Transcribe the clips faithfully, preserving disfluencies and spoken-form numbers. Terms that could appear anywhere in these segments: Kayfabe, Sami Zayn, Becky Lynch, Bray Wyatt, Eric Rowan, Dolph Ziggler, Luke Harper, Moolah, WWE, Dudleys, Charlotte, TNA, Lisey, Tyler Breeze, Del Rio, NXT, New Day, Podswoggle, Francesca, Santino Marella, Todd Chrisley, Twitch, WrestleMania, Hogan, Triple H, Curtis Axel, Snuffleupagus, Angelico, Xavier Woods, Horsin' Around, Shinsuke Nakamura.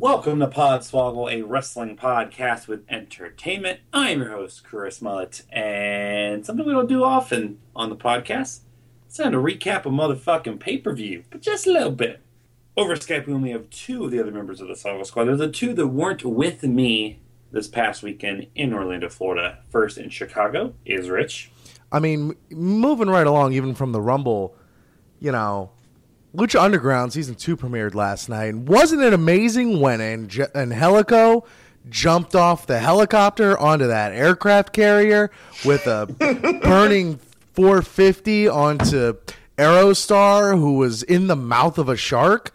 Welcome to Podswoggle, a wrestling podcast with entertainment. I am your host, Chris Mullet, and something we don't do often on the podcast, it's time to recap a motherfucking pay-per-view, but just a little bit. Over Skype, we only have two of the other members of the Swagger Squad. There's the two that weren't with me this past weekend in Orlando, Florida. First in Chicago is Rich. I mean, moving right along, even from the Rumble, you know... Lucha Underground Season two premiered last night, and wasn't it amazing when Ange- Angelico jumped off the helicopter onto that aircraft carrier with a burning four fifty onto Aerostar, who was in the mouth of a shark?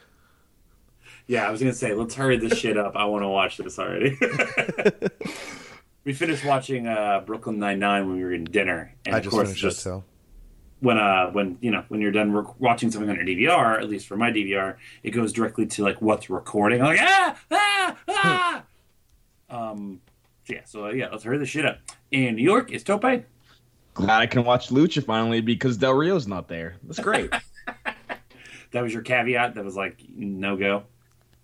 Yeah, I was going to say, let's hurry this shit up. I want to watch this already. We finished watching uh, Brooklyn Nine-Nine when we were in dinner. And I just of course, finished just- it, so. When uh when you know when you're done rec- watching something on your D V R, at least for my D V R, it goes directly to like what's recording. I'm like ah ah ah. um yeah so uh, yeah let's hurry this shit up. In New York is Tope. Glad I can watch Lucha finally because Del Rio's not there. That's great. That was your caveat. That was like no go.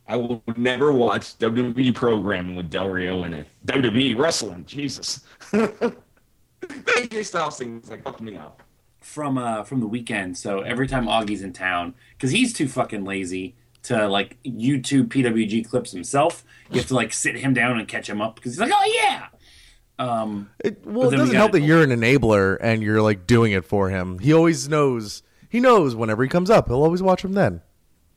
I will never watch W W E programming with Del Rio in it. W W E wrestling, Jesus. A J Styles things like fuck me up. From uh from the weekend, so every time Augie's in town, because he's too fucking lazy to like YouTube P W G clips himself, you have to like sit him down and catch him up because he's like, oh yeah. Um, it, well, it doesn't we help that you're an enabler and you're like doing it for him. He always knows. He knows whenever he comes up, he'll always watch him then.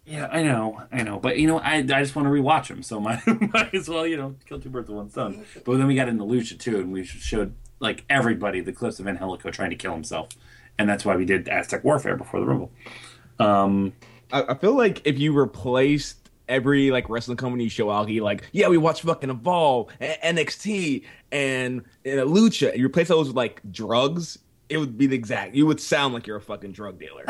Yeah, I know, I know, but you know, I I just want to rewatch him, so might might as well you know kill two birds with one stone. But then we got into Lucha too, and we showed like everybody the clips of Angelico trying to kill himself. And that's why we did Aztec Warfare before the Rumble. Um, I, I feel like if you replaced every like wrestling company you show Augie, like, yeah, we watch fucking Evolve, and N X T, and, and Lucha, and you replace those with like drugs, it would be the exact. You would sound like you're a fucking drug dealer.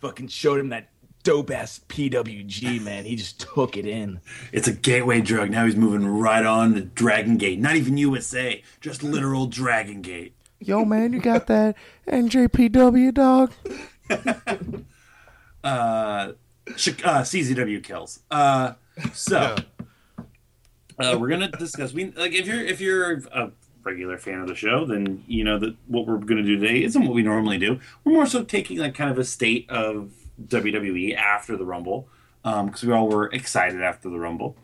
Fucking showed him that dope-ass P W G, man. He just took it in. It's a gateway drug. Now he's moving right on to Dragon Gate. Not even U S A, just literal Dragon Gate. Yo, man, you got that N J P W, dog. uh, sh- uh, C Z W kills. Uh, so uh, we're gonna discuss. We like if you're if you're a regular fan of the show, then you know that what we're gonna do today isn't what we normally do. We're more so taking like kind of a state of W W E after the Rumble, because um, we all were excited after the Rumble.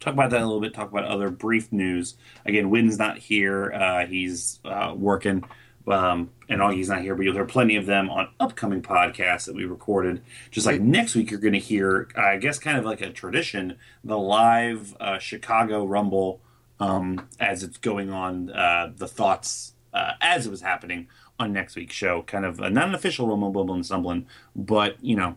Talk about that a little bit. Talk about other brief news. Again, Wynn's not here. Uh, he's uh, working, um, and Augie's not here. But you'll hear plenty of them on upcoming podcasts that we recorded. Just like next week, you're going to hear, I guess, kind of like a tradition, the live uh, Chicago Rumble um, as it's going on. Uh, the thoughts uh, as it was happening on next week's show. Kind of a, not an official Rumble, Bumble, and Stumbling, but you know,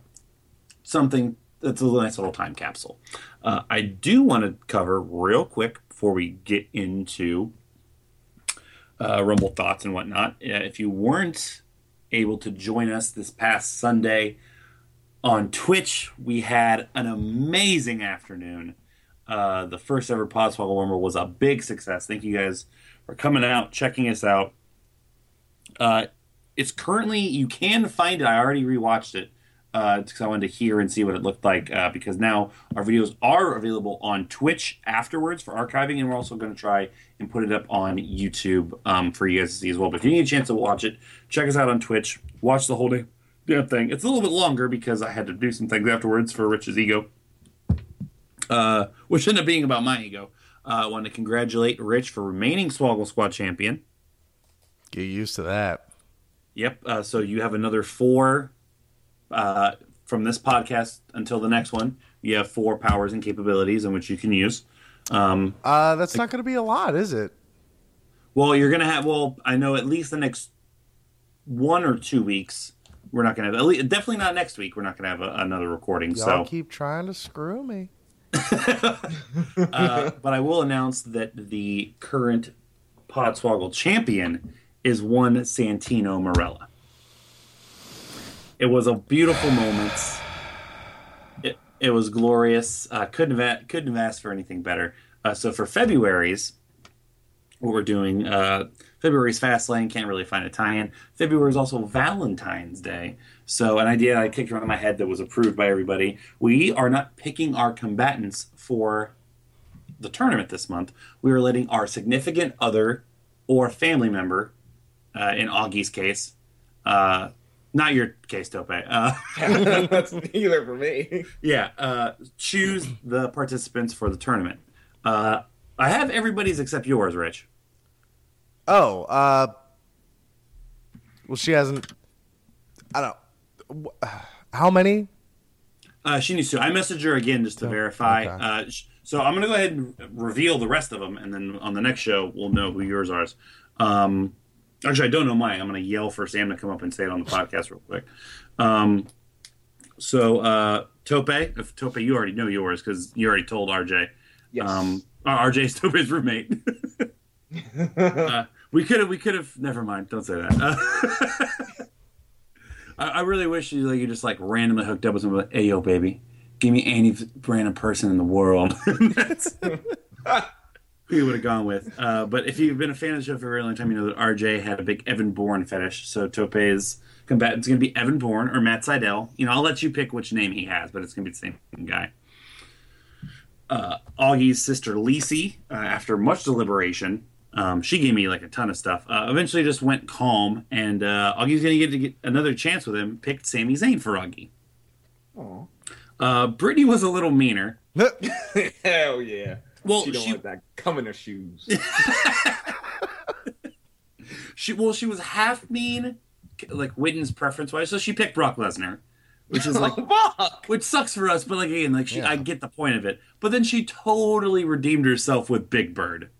something. That's a nice little time capsule. Uh, I do want to cover real quick before we get into uh, Rumble thoughts and whatnot. If you weren't able to join us this past Sunday on Twitch, we had an amazing afternoon. Uh, the first ever Podswoggle Rumble was a big success. Thank you guys for coming out, checking us out. Uh, it's currently, you can find it. I already rewatched it. Because uh, I wanted to hear and see what it looked like, uh, because now our videos are available on Twitch afterwards for archiving, and we're also going to try and put it up on YouTube um, for you guys to see as well. But if you need a chance to watch it, check us out on Twitch. Watch the whole damn yeah, thing. It's a little bit longer because I had to do some things afterwards for Rich's ego, uh, which ended up being about my ego. Uh, I wanted to congratulate Rich for remaining Swaggle Squad champion. Get used to that. Yep. Uh, so you have another four... Uh, from this podcast until the next one, you have four powers and capabilities in which you can use. Um, uh, that's like, not going to be a lot, is it? Well, you're going to have, well, I know at least the next one or two weeks, we're not going to have, definitely not next week, we're not going to have a, another recording. Y'all so keep trying to screw me. uh, but I will announce that the current Podswoggle champion is one Santino Marella. It was a beautiful moment. It, it was glorious. Uh, couldn't have couldn't have asked for anything better. Uh, so for February's, what we're doing, uh, February's Fastlane, can't really find a tie-in. February is also Valentine's Day. So an idea I kicked around in my head that was approved by everybody. We are not picking our combatants for the tournament this month. We are letting our significant other or family member, uh, in Augie's case, uh, not your case, Tope. Uh, That's neither for me. Yeah, uh, choose the participants for the tournament. Uh, I have everybody's except yours, Rich. Oh, uh, well, she hasn't. I don't. How many? Uh, she needs to. I messaged her again just to verify. Okay. Uh, so I'm going to go ahead and reveal the rest of them, and then on the next show we'll know who yours are. Um, actually, I don't know mine. I'm going to yell for Sam to come up and say it on the podcast real quick. Um, so uh, Tope, if Tope, you already know yours because you already told R J. Yes. Um, R J's Tope's roommate. uh, we could have. We could have. Never mind. Don't say that. Uh, I really wish you, like, you just like randomly hooked up with someone like, hey, yo, baby, give me any random person in the world. That's who you would have gone with. Uh, but if you've been a fan of the show for a very long time, you know that R J had a big Evan Bourne fetish. So Tope's combatant's going to be Evan Bourne or Matt Sydal. You know, I'll let you pick which name he has, but it's going to be the same guy. Uh, Augie's sister, Lisey, uh, after much deliberation, Um, she gave me like a ton of stuff. Uh, eventually, just went calm, and uh, Augie's gonna get to get another chance with him. Picked Sami Zayn for Augie. Aww. Uh, Brittany was a little meaner. Hell yeah! Well, she don't she... like that cum in her shoes. she well, she was half mean, like Witten's preference wise. So she picked Brock Lesnar, which is like, which sucks for us. But like again, like she, yeah. I get the point of it. But then she totally redeemed herself with Big Bird.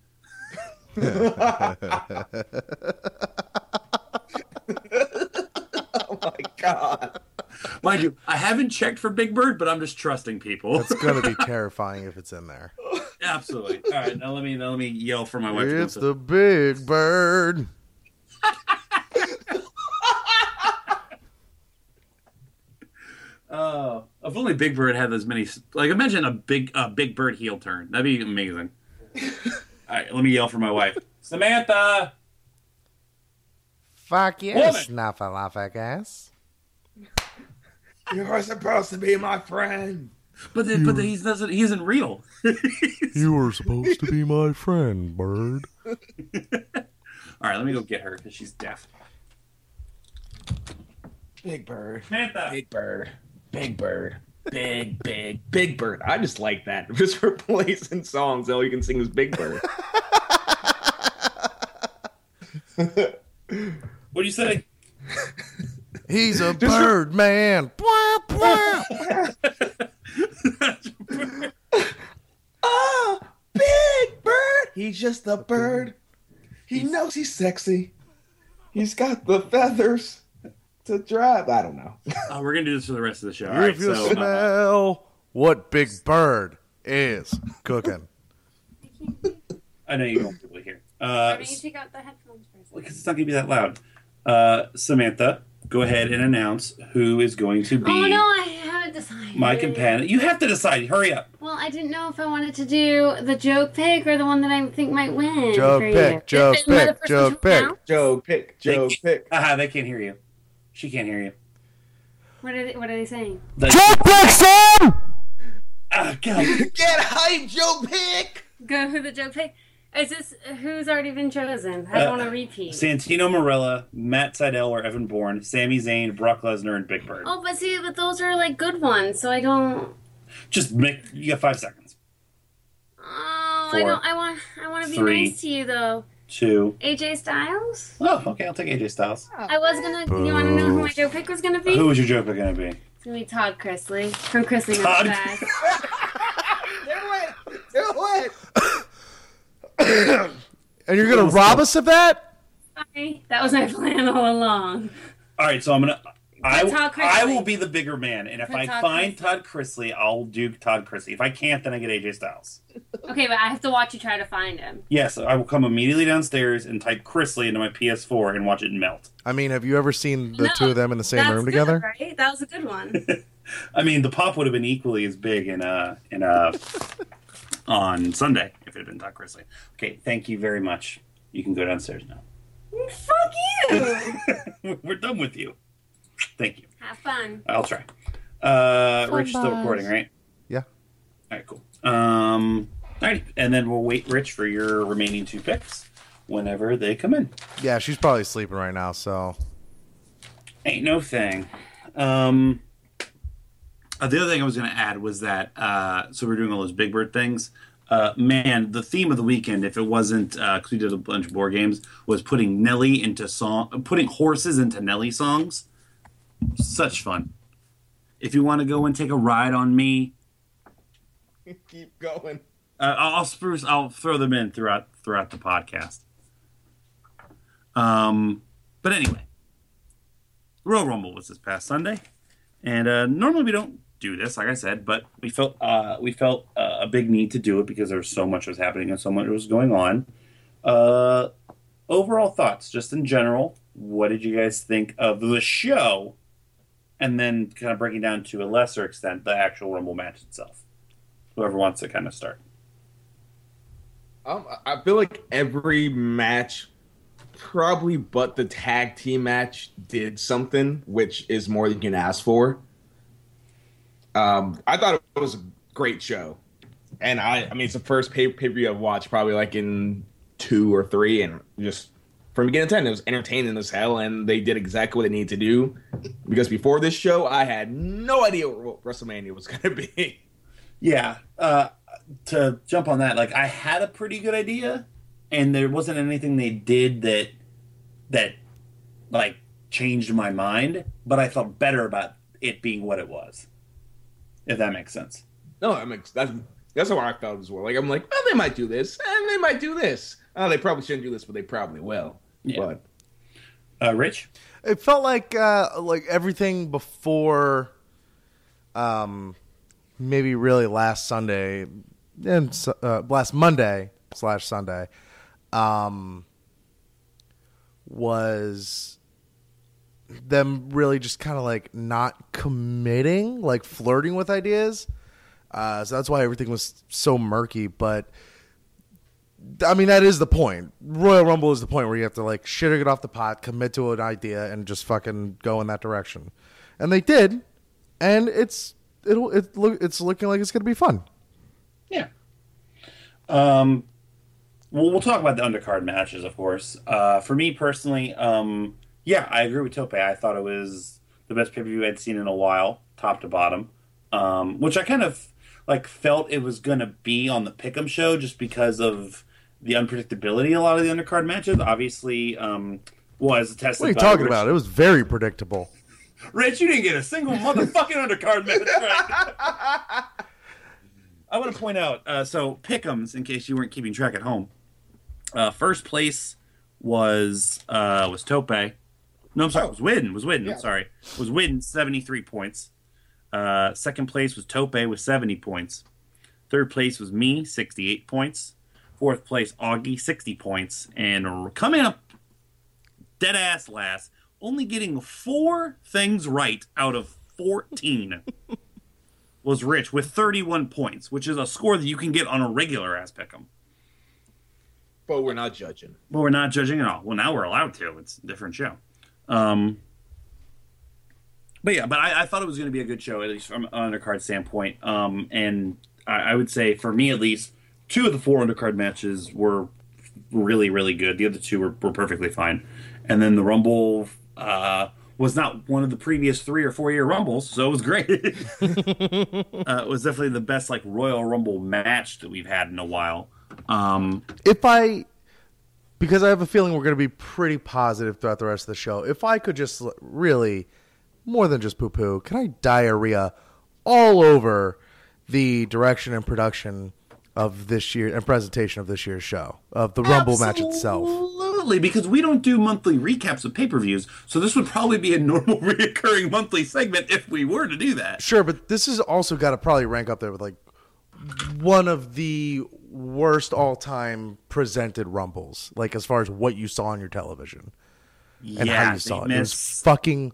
Oh my god. Mind you, I haven't checked for Big Bird, but I'm just trusting people. It's gonna be terrifying if it's in there. Absolutely. All right, now let me now let me yell for my wife. It's the Big Bird. Oh, if only Big Bird had as many, like, imagine a big a Big Bird heel turn. That'd be amazing. All right, let me yell for my wife. Samantha! Fuck yes, Snuffleupagus. You were supposed to be my friend. But the, but the, he's doesn't, he isn't real. You were supposed to be my friend, bird. All right, let me go get her because she's deaf. Big Bird. Samantha. Big Bird. Big Bird. Big, big, Big Bird. I just like that. Just replacing songs. All you can sing is Big Bird. What do you say? He's a just bird, re- man. Oh, Big Bird. He's just a bird. He he's... knows he's sexy. He's got the feathers. To drive, I don't know. Uh, we're gonna do this for the rest of the show. All right, if you so, smell uh, what Big Bird is cooking, I know you won't be able to hear. Uh, Why don't you take out the headphones first? Because it's not gonna be that loud. Uh, Samantha, go ahead and announce who is going to be. Oh no, I haven't decided. My companion, you have to decide. Hurry up. Well, I didn't know if I wanted to do the joke pick or the one that I think might win. Joke pick, joke pick, joke pick, joke pick, joke pick. Haha, they can't hear you. She can't hear you. What are they, what are they saying? The- Joe Pick, Sam! Oh, God. Get hype, Joe Pick! Go who the Joe Pick? Is this who's already been chosen? I don't uh, want to repeat. Santino Marella, Matt Sydal or Evan Bourne, Sami Zayn, Brock Lesnar, and Big Bird. Oh, but see, but those are like good ones, so I don't... Just make... You got five seconds. Oh, Four, I don't... I want, I want to be three, nice to you, though. Two. A J Styles? Oh, okay, I'll take A J Styles. I was gonna. Boo. You want to know who my joke pick was gonna be? Uh, who was your joke pick gonna be? It's gonna be Todd Chrisley from Chrisley and Todd. Do it! Do it! And you're gonna rob us of that? Sorry, that was my plan all along. All right, so I'm gonna. I, Todd I will be the bigger man, and if Put I Todd find Chrisley. Todd Chrisley, I'll do Todd Chrisley. If I can't, then I get A J Styles. Okay, but I have to watch you try to find him. Yes, I will come immediately downstairs and type Chrisley into my P S four and watch it melt. I mean, have you ever seen the no, two of them in the same room good, together? Right? That was a good one. I mean, the pop would have been equally as big in uh in uh on Sunday if it had been Todd Chrisley. Okay, thank you very much. You can go downstairs now. Fuck you! We're done with you. Thank you. Have fun. I'll try. Uh, Rich is still recording, right? Yeah. All right, cool. Um, all right, and then we'll wait, Rich, for your remaining two picks whenever they come in. Yeah, she's probably sleeping right now, so. Ain't no thing. Um, uh, the other thing I was going to add was that, uh, so we're doing all those Big Bird things. Uh, man, the theme of the weekend, if it wasn't, because uh, we did a bunch of board games, was putting Nelly into song, putting horses into Nelly songs. Such fun. If you want to go and take a ride on me, keep going. Uh, I'll spruce. I'll throw them in throughout throughout the podcast. Um, but anyway, Royal Rumble was this past Sunday, and uh, normally we don't do this, like I said, but we felt uh, we felt uh, a big need to do it because there was so much was happening and so much was going on. Uh, overall thoughts, just in general. What did you guys think of the show? And then kind of breaking down to a lesser extent the actual Rumble match itself. Whoever wants to kind of start. Um, I feel like every match, probably but the tag team match, did something, which is more than you can ask for. Um, I thought it was a great show. And I, I mean, it's the first pay per view I've watched probably like in two or three, and just from beginning to end, it was entertaining as hell, and they did exactly what they needed to do. Because before this show, I had no idea what WrestleMania was going to be. Yeah. Uh, to jump on that, like I had a pretty good idea, and there wasn't anything they did that that like changed my mind. But I felt better about it being what it was. If that makes sense. No, that makes that's that's how I felt as well. Like I'm like, oh, they might do this, and they might do this. Oh, they probably shouldn't do this, but they probably will. Yeah. But uh, Rich, it felt like uh, like everything before, um, maybe really last Sunday and uh, last Monday slash Sunday, um, was them really just kind of like not committing, like flirting with ideas. Uh, so that's why everything was so murky, but. I mean, that is the point. Royal Rumble is the point where you have to, like, shit or get off the pot, commit to an idea, and just fucking go in that direction. And they did, and it's it'll it look it's looking like it's going to be fun. Yeah. Um, well, we'll talk about the undercard matches, of course. Uh, for me personally, um, yeah, I agree with Tope. I thought it was the best pay-per-view I'd seen in a while, top to bottom, um, which I kind of, like, felt it was going to be on the Pick'em show just because of the unpredictability a lot of the undercard matches obviously um, was tested. What are you talking Rich. about? It was very predictable. Rich, you didn't get a single motherfucking undercard match right. I want to point out, uh, so Pick'ems, in case you weren't keeping track at home, uh, first place was uh, was Tope. No, I'm sorry, oh. it was Widden. Was Widden? Yeah. I'm sorry, it was Widden, seventy-three points. Uh, second place was Tope with seventy points. Third place was me, sixty-eight points. Fourth place, Augie, sixty points. And coming up dead ass last, only getting four things right out of fourteen was Rich with thirty-one points, which is a score that you can get on a regular ass pick'em. But we're not judging. But we're not judging at all. Well, now we're allowed to. It's a different show. Um, but yeah, but I, I thought it was going to be a good show, at least from an undercard standpoint. Um, and I, I would say, for me at least, two of the four undercard matches were really, really good. The other two were, were perfectly fine. And then the Rumble uh, was not one of the previous three or four-year Rumbles, so it was great. uh, it was definitely the best like Royal Rumble match that we've had in a while. Um, if I, because I have a feeling we're going to be pretty positive throughout the rest of the show, if I could just really, more than just poo-poo, can I diarrhea all over the direction and production of this year and presentation of this year's show, of the Rumble Absolutely. match itself. Absolutely, because we don't do monthly recaps of pay-per-views, so this would probably be a normal reoccurring monthly segment if we were to do that. Sure, but this has also got to probably rank up there with like one of the worst all-time presented Rumbles, like as far as what you saw on your television and yeah, how you saw it. Missed. It was fucking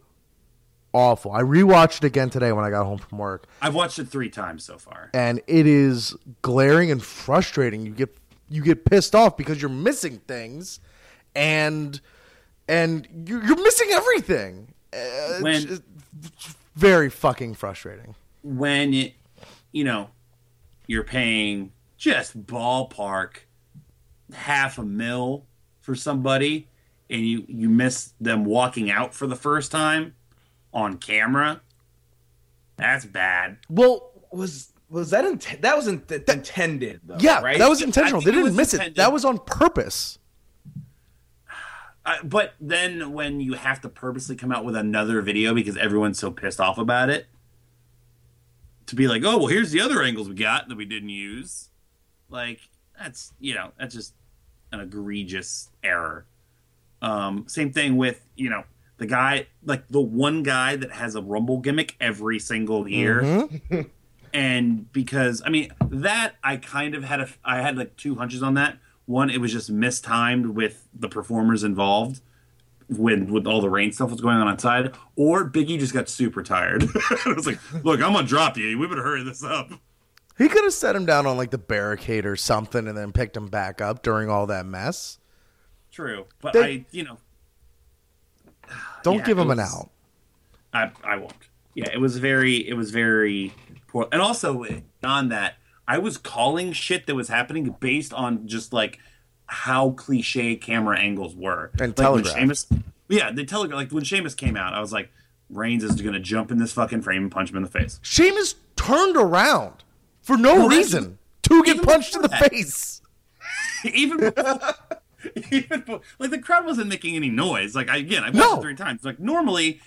awful. I rewatched it again today when I got home from work. I've watched it three times so far. And it is glaring and frustrating. You get you get pissed off because you're missing things, and and you're missing everything. When, it's very fucking frustrating. When it, you know, you're paying just ballpark half a mil for somebody, and you, you miss them walking out for the first time on camera. That's bad. Well, was was that in, that was in, that, intended? Though, yeah, right? That was intentional. They didn't miss intended. It. That was on purpose. Uh, but then when you have to purposely come out with another video because everyone's so pissed off about it, to be like, oh, well, here's the other angles we got that we didn't use. Like, that's, you know, that's just an egregious error. Um, same thing with, you know, the guy, like the one guy that has a Rumble gimmick every single year. Mm-hmm. And because, I mean, that I kind of had, a, I had like two hunches on that. One, it was just mistimed with the performers involved when with all the rain stuff was going on outside. Or Biggie just got super tired. I was like, look, I'm going to drop you. We better hurry this up. He could have set him down on like the barricade or something and then picked him back up during all that mess. True. But they, I, you know. Don't yeah, give him was, an out. I I won't. Yeah, it was very, it was very poor. And also on that, I was calling shit that was happening based on just like how cliche camera angles were. And like telegraph. Sheamus, yeah, they telegraph. Like when Sheamus came out, I was like, Reigns is going to jump in this fucking frame and punch him in the face. Sheamus turned around for no well, reason to get punched in the that. face. Even before, even before, like the crowd wasn't making any noise. Like I, again, I've watched no. it three times. Like normally,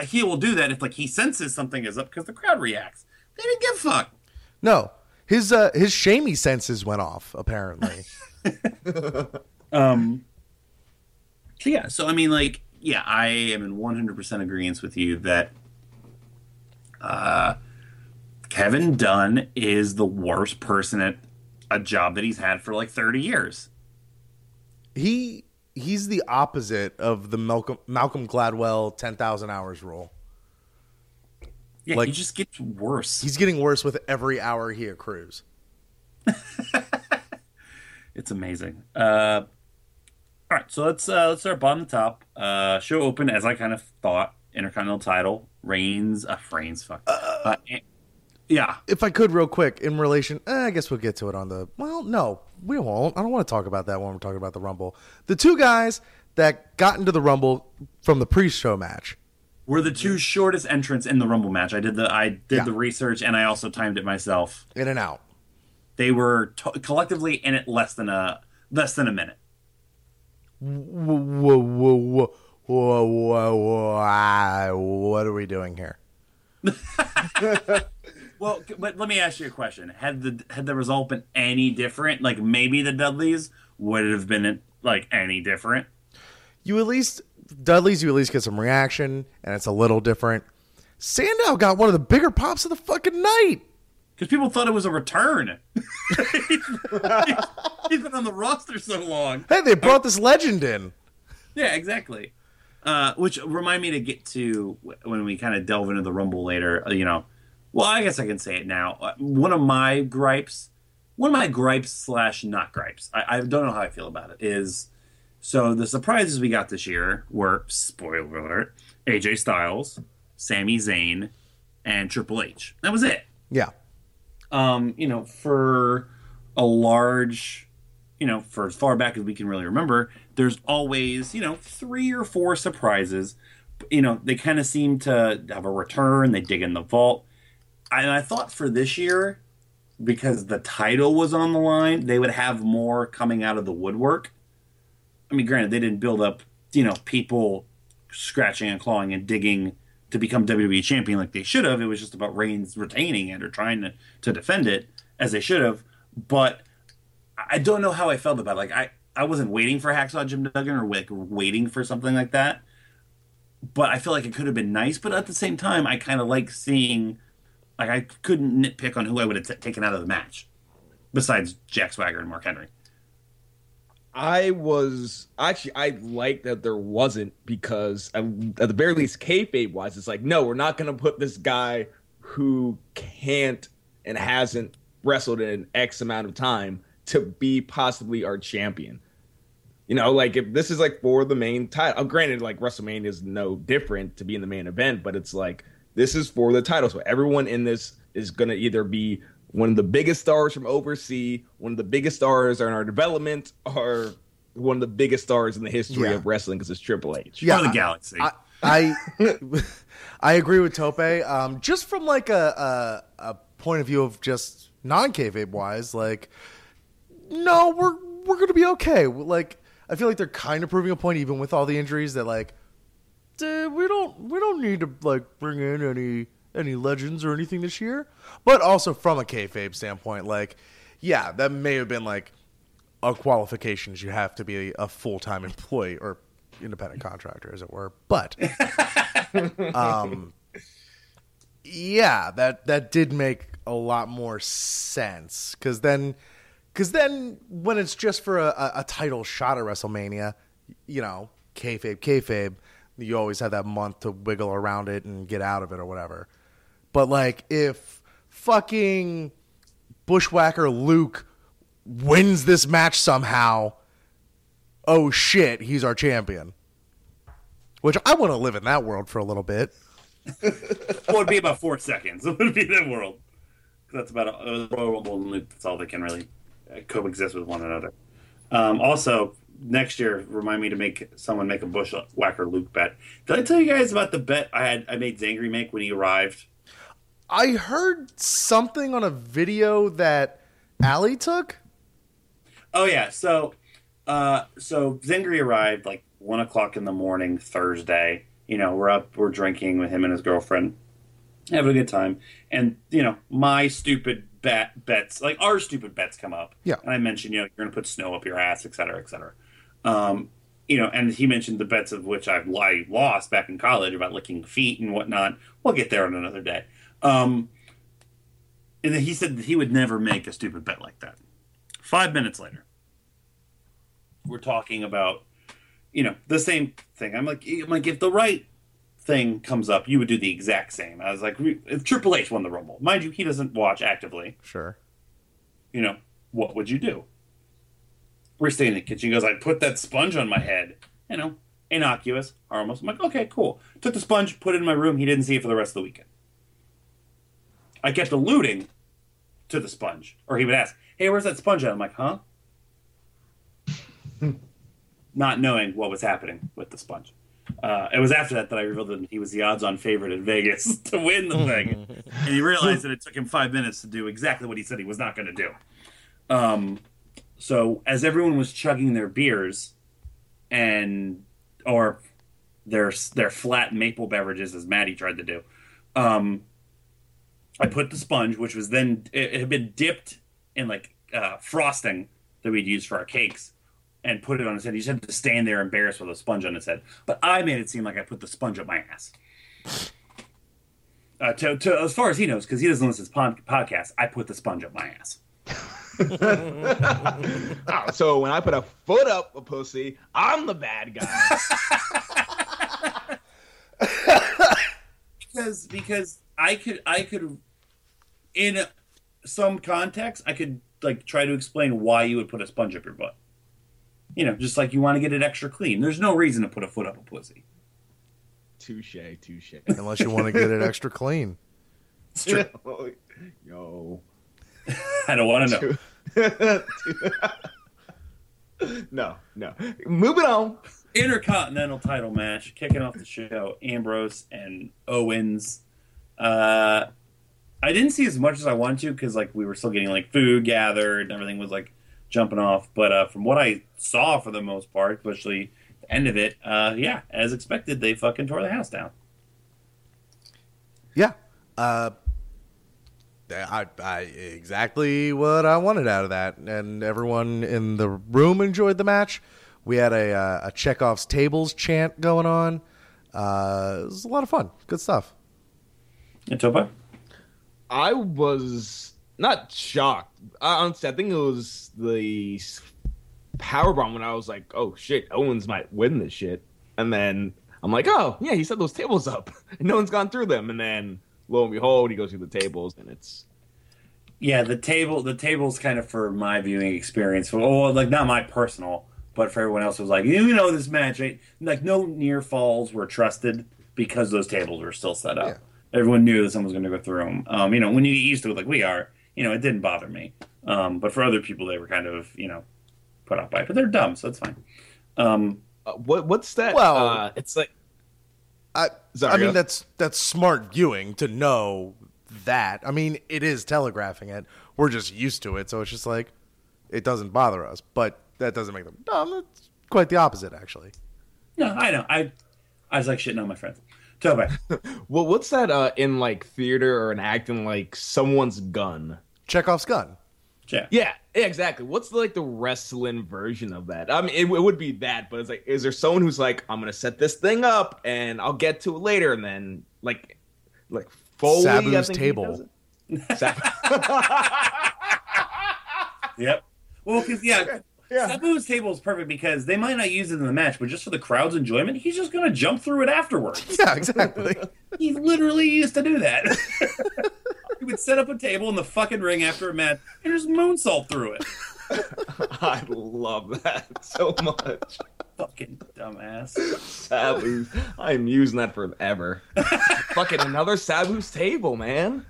uh, he will do that if like he senses something is up because the crowd reacts. They didn't give a fuck. No, his uh, his shamey senses went off apparently. um. So yeah, so I mean, like, yeah, I am in one hundred percent agreement with you that uh, Kevin Dunn is the worst person at a job that he's had for like thirty years. He he's the opposite of the Malcolm Malcolm Gladwell ten thousand hours rule. Yeah, like, he just gets worse. He's getting worse with every hour he accrues. It's amazing. Uh, all right, so let's uh, let's start bottom to top. Uh, show open, as I kind of thought, Intercontinental title. Reigns, uh, Reigns, fuck. Uh, uh, and, yeah. If I could real quick, in relation, eh, I guess we'll get to it on the, well, no, we won't. I don't want to talk about that when we're talking about the Rumble. The two guys that got into the Rumble from the pre-show match were the two shortest entrants in the Rumble match. I did the I did yeah. the research, and I also timed it myself. In and out. They were to- collectively in it less than a less than a minute. Whoa, whoa, whoa, whoa, whoa, whoa. What are we doing here? Well, but let me ask you a question. Had the had the result been any different, like maybe the Dudleys would it have been like any different? You at least Dudleys, you at least get some reaction, and it's a little different. Sandow got one of the bigger pops of the fucking night. Because people thought it was a return. he's, he's been on the roster so long. Hey, they brought this legend in. Yeah, exactly. Uh, which remind me to get to when we kind of delve into the Rumble later. You know, well, I guess I can say it now. One of my gripes, one of my gripes slash not gripes, I, I don't know how I feel about it, is so the surprises we got this year were, spoiler alert, A J Styles, Sami Zayn, and Triple H. That was it. Yeah. Um, you know, for a large, you know, for as far back as we can really remember, there's always, you know, three or four surprises. You know, they kind of seem to have a return. They dig in the vault. And I thought for this year, because the title was on the line, they would have more coming out of the woodwork. I mean, granted, they didn't build up, you know, people scratching and clawing and digging to become W W E champion like they should have. It was just about Reigns retaining it or trying to, to defend it as they should have. But I don't know how I felt about it. Like I, I wasn't waiting for Hacksaw Jim Duggan or like waiting for something like that. But I feel like it could have been nice. But at the same time, I kind of like seeing, like I couldn't nitpick on who I would have t- taken out of the match besides Jack Swagger and Mark Henry. I was actually, I like that there wasn't, because I'm, at the very least kayfabe wise, it's like, no, we're not going to put this guy who can't and hasn't wrestled in X amount of time to be possibly our champion. You know, like if this is like for the main title, granted, like WrestleMania is no different to be in the main event, but it's like, this is for the title. So everyone in this is going to either be one of the biggest stars from overseas, one of the biggest stars in our development, or one of the biggest stars in the history yeah. of wrestling, because it's Triple H. Yeah, or the galaxy. I I, I, I agree with Tope. Um, just from like a, a a point of view of just non-kayfabe wise, like, no, we're we're going to be okay. Like, I feel like they're kind of proving a point, even with all the injuries, that like, dude, we don't we don't need to like bring in any. any legends or anything this year. But also from a kayfabe standpoint, like, yeah, that may have been like a qualifications. You have to be a full-time employee or independent contractor, as it were. But um, yeah, that, that did make a lot more sense. Cause then, cause then when it's just for a, a title shot at WrestleMania, you know, kayfabe, kayfabe, you always have that month to wiggle around it and get out of it or whatever. But, like, if fucking Bushwhacker Luke wins this match somehow, oh, shit, he's our champion. Which I want to live in that world for a little bit. Well, it would be about four seconds. It would be that world. That's about a Royal Rumble and Luke. That's all they can really coexist with one another. Um, also, next year, remind me to make someone make a Bushwhacker Luke bet. Did I tell you guys about the bet I had? I made Zangri make when he arrived? I heard something on a video that Allie took. Oh yeah, so uh, so Zangri arrived like one o'clock in the morning Thursday. You know, we're up, we're drinking with him and his girlfriend, having a good time. And you know, my stupid bet bets, like our stupid bets, come up. Yeah, and I mentioned, you know, you're gonna put snow up your ass, et cetera, et cetera. Um, you know, and he mentioned the bets of which I've I lost back in college about licking feet and whatnot. We'll get there on another day. Um, and then he said that he would never make a stupid bet like that. Five minutes later, we're talking about, you know, the same thing. I'm like, I'm like, if the right thing comes up, you would do the exact same. I was like, if Triple H won the Rumble, mind you, he doesn't watch actively. Sure. You know, what would you do? We're staying in the kitchen. He goes, I put that sponge on my head. You know, innocuous, harmless. I'm like, okay, cool. Took the sponge, put it in my room. He didn't see it for the rest of the weekend. I kept alluding to the sponge. Or he would ask, hey, where's that sponge at? I'm like, huh? Not knowing what was happening with the sponge. Uh, it was after that that I revealed that he was the odds-on favorite in Vegas to win the thing. And he realized that it took him five minutes to do exactly what he said he was not going to do. Um... So as everyone was chugging their beers and or their their flat maple beverages, as Maddie tried to do, um, I put the sponge, which was then it, it had been dipped in like uh, frosting that we'd use for our cakes, and put it on his head. He just had to stand there embarrassed with a sponge on his head. But I made it seem like I put the sponge up my ass. Uh, to, to, as far as he knows, because he doesn't listen to his pod, podcast, I put the sponge up my ass. Oh, so when I put a foot up a pussy, I'm the bad guy. because because I could I could in some context I could like try to explain why you would put a sponge up your butt. You know, just like you want to get it extra clean. There's no reason to put a foot up a pussy. Touche, touche. Unless you want to get it extra clean. It's true. Yo. I don't want to know. no, no. Moving on. Intercontinental title match, kicking off the show, Ambrose and Owens. Uh, I didn't see as much as I wanted to because like we were still getting like food gathered and everything was like jumping off. But uh, from what I saw, for the most part, especially the end of it, uh, yeah, as expected, they fucking tore the house down. Yeah. Uh I, I exactly what I wanted out of that, and everyone in the room enjoyed the match. We had a, uh, a Chekhov's Tables chant going on. Uh, it was a lot of fun. Good stuff. And Topa? I was not shocked. I, honestly, I think it was the powerbomb when I was like, oh, shit, Owens might win this shit. And then I'm like, oh, yeah, he set those tables up. And no one's gone through them. And then lo and behold, he goes through the tables, and it's... Yeah, the table, the tables kind of for my viewing experience. Well, like, not my personal, but for everyone else, it was like, you know, this match, right? Like, no near falls were trusted because those tables were still set up. Yeah. Everyone knew that someone was going to go through them. Um, you know, when you get used to it like we are, you know, it didn't bother me. Um, but for other people, they were kind of, you know, put off by it. But they're dumb, so it's fine. Um, uh, what What's that? Well, uh, it's like... I, Sorry, I mean, that's that's smart viewing to know that. I mean, it is telegraphing it. We're just used to it, so it's just like, it doesn't bother us. But that doesn't make them dumb. It's quite the opposite, actually. No, I know. I I was like shitting on my friends. Toby. Well, what's that uh, in, like, theater or in acting, like, someone's gun? Chekhov's gun. Yeah. Yeah, exactly. What's, like, the wrestling version of that? I mean, it, it would be that, but it's like, is there someone who's like, I'm going to set this thing up, and I'll get to it later, and then, like, like Foley, Sabu's I think table. Sabu. Yep. Well, because, yeah, yeah, Sabu's table is perfect because they might not use it in the match, but just for the crowd's enjoyment, he's just going to jump through it afterwards. Yeah, exactly. He literally used to do that. He would set up a table in the fucking ring after a match and just moonsault through it. I love that so much. Fucking dumbass. Sabu. I'm using that forever. Fucking another Sabu's table, man.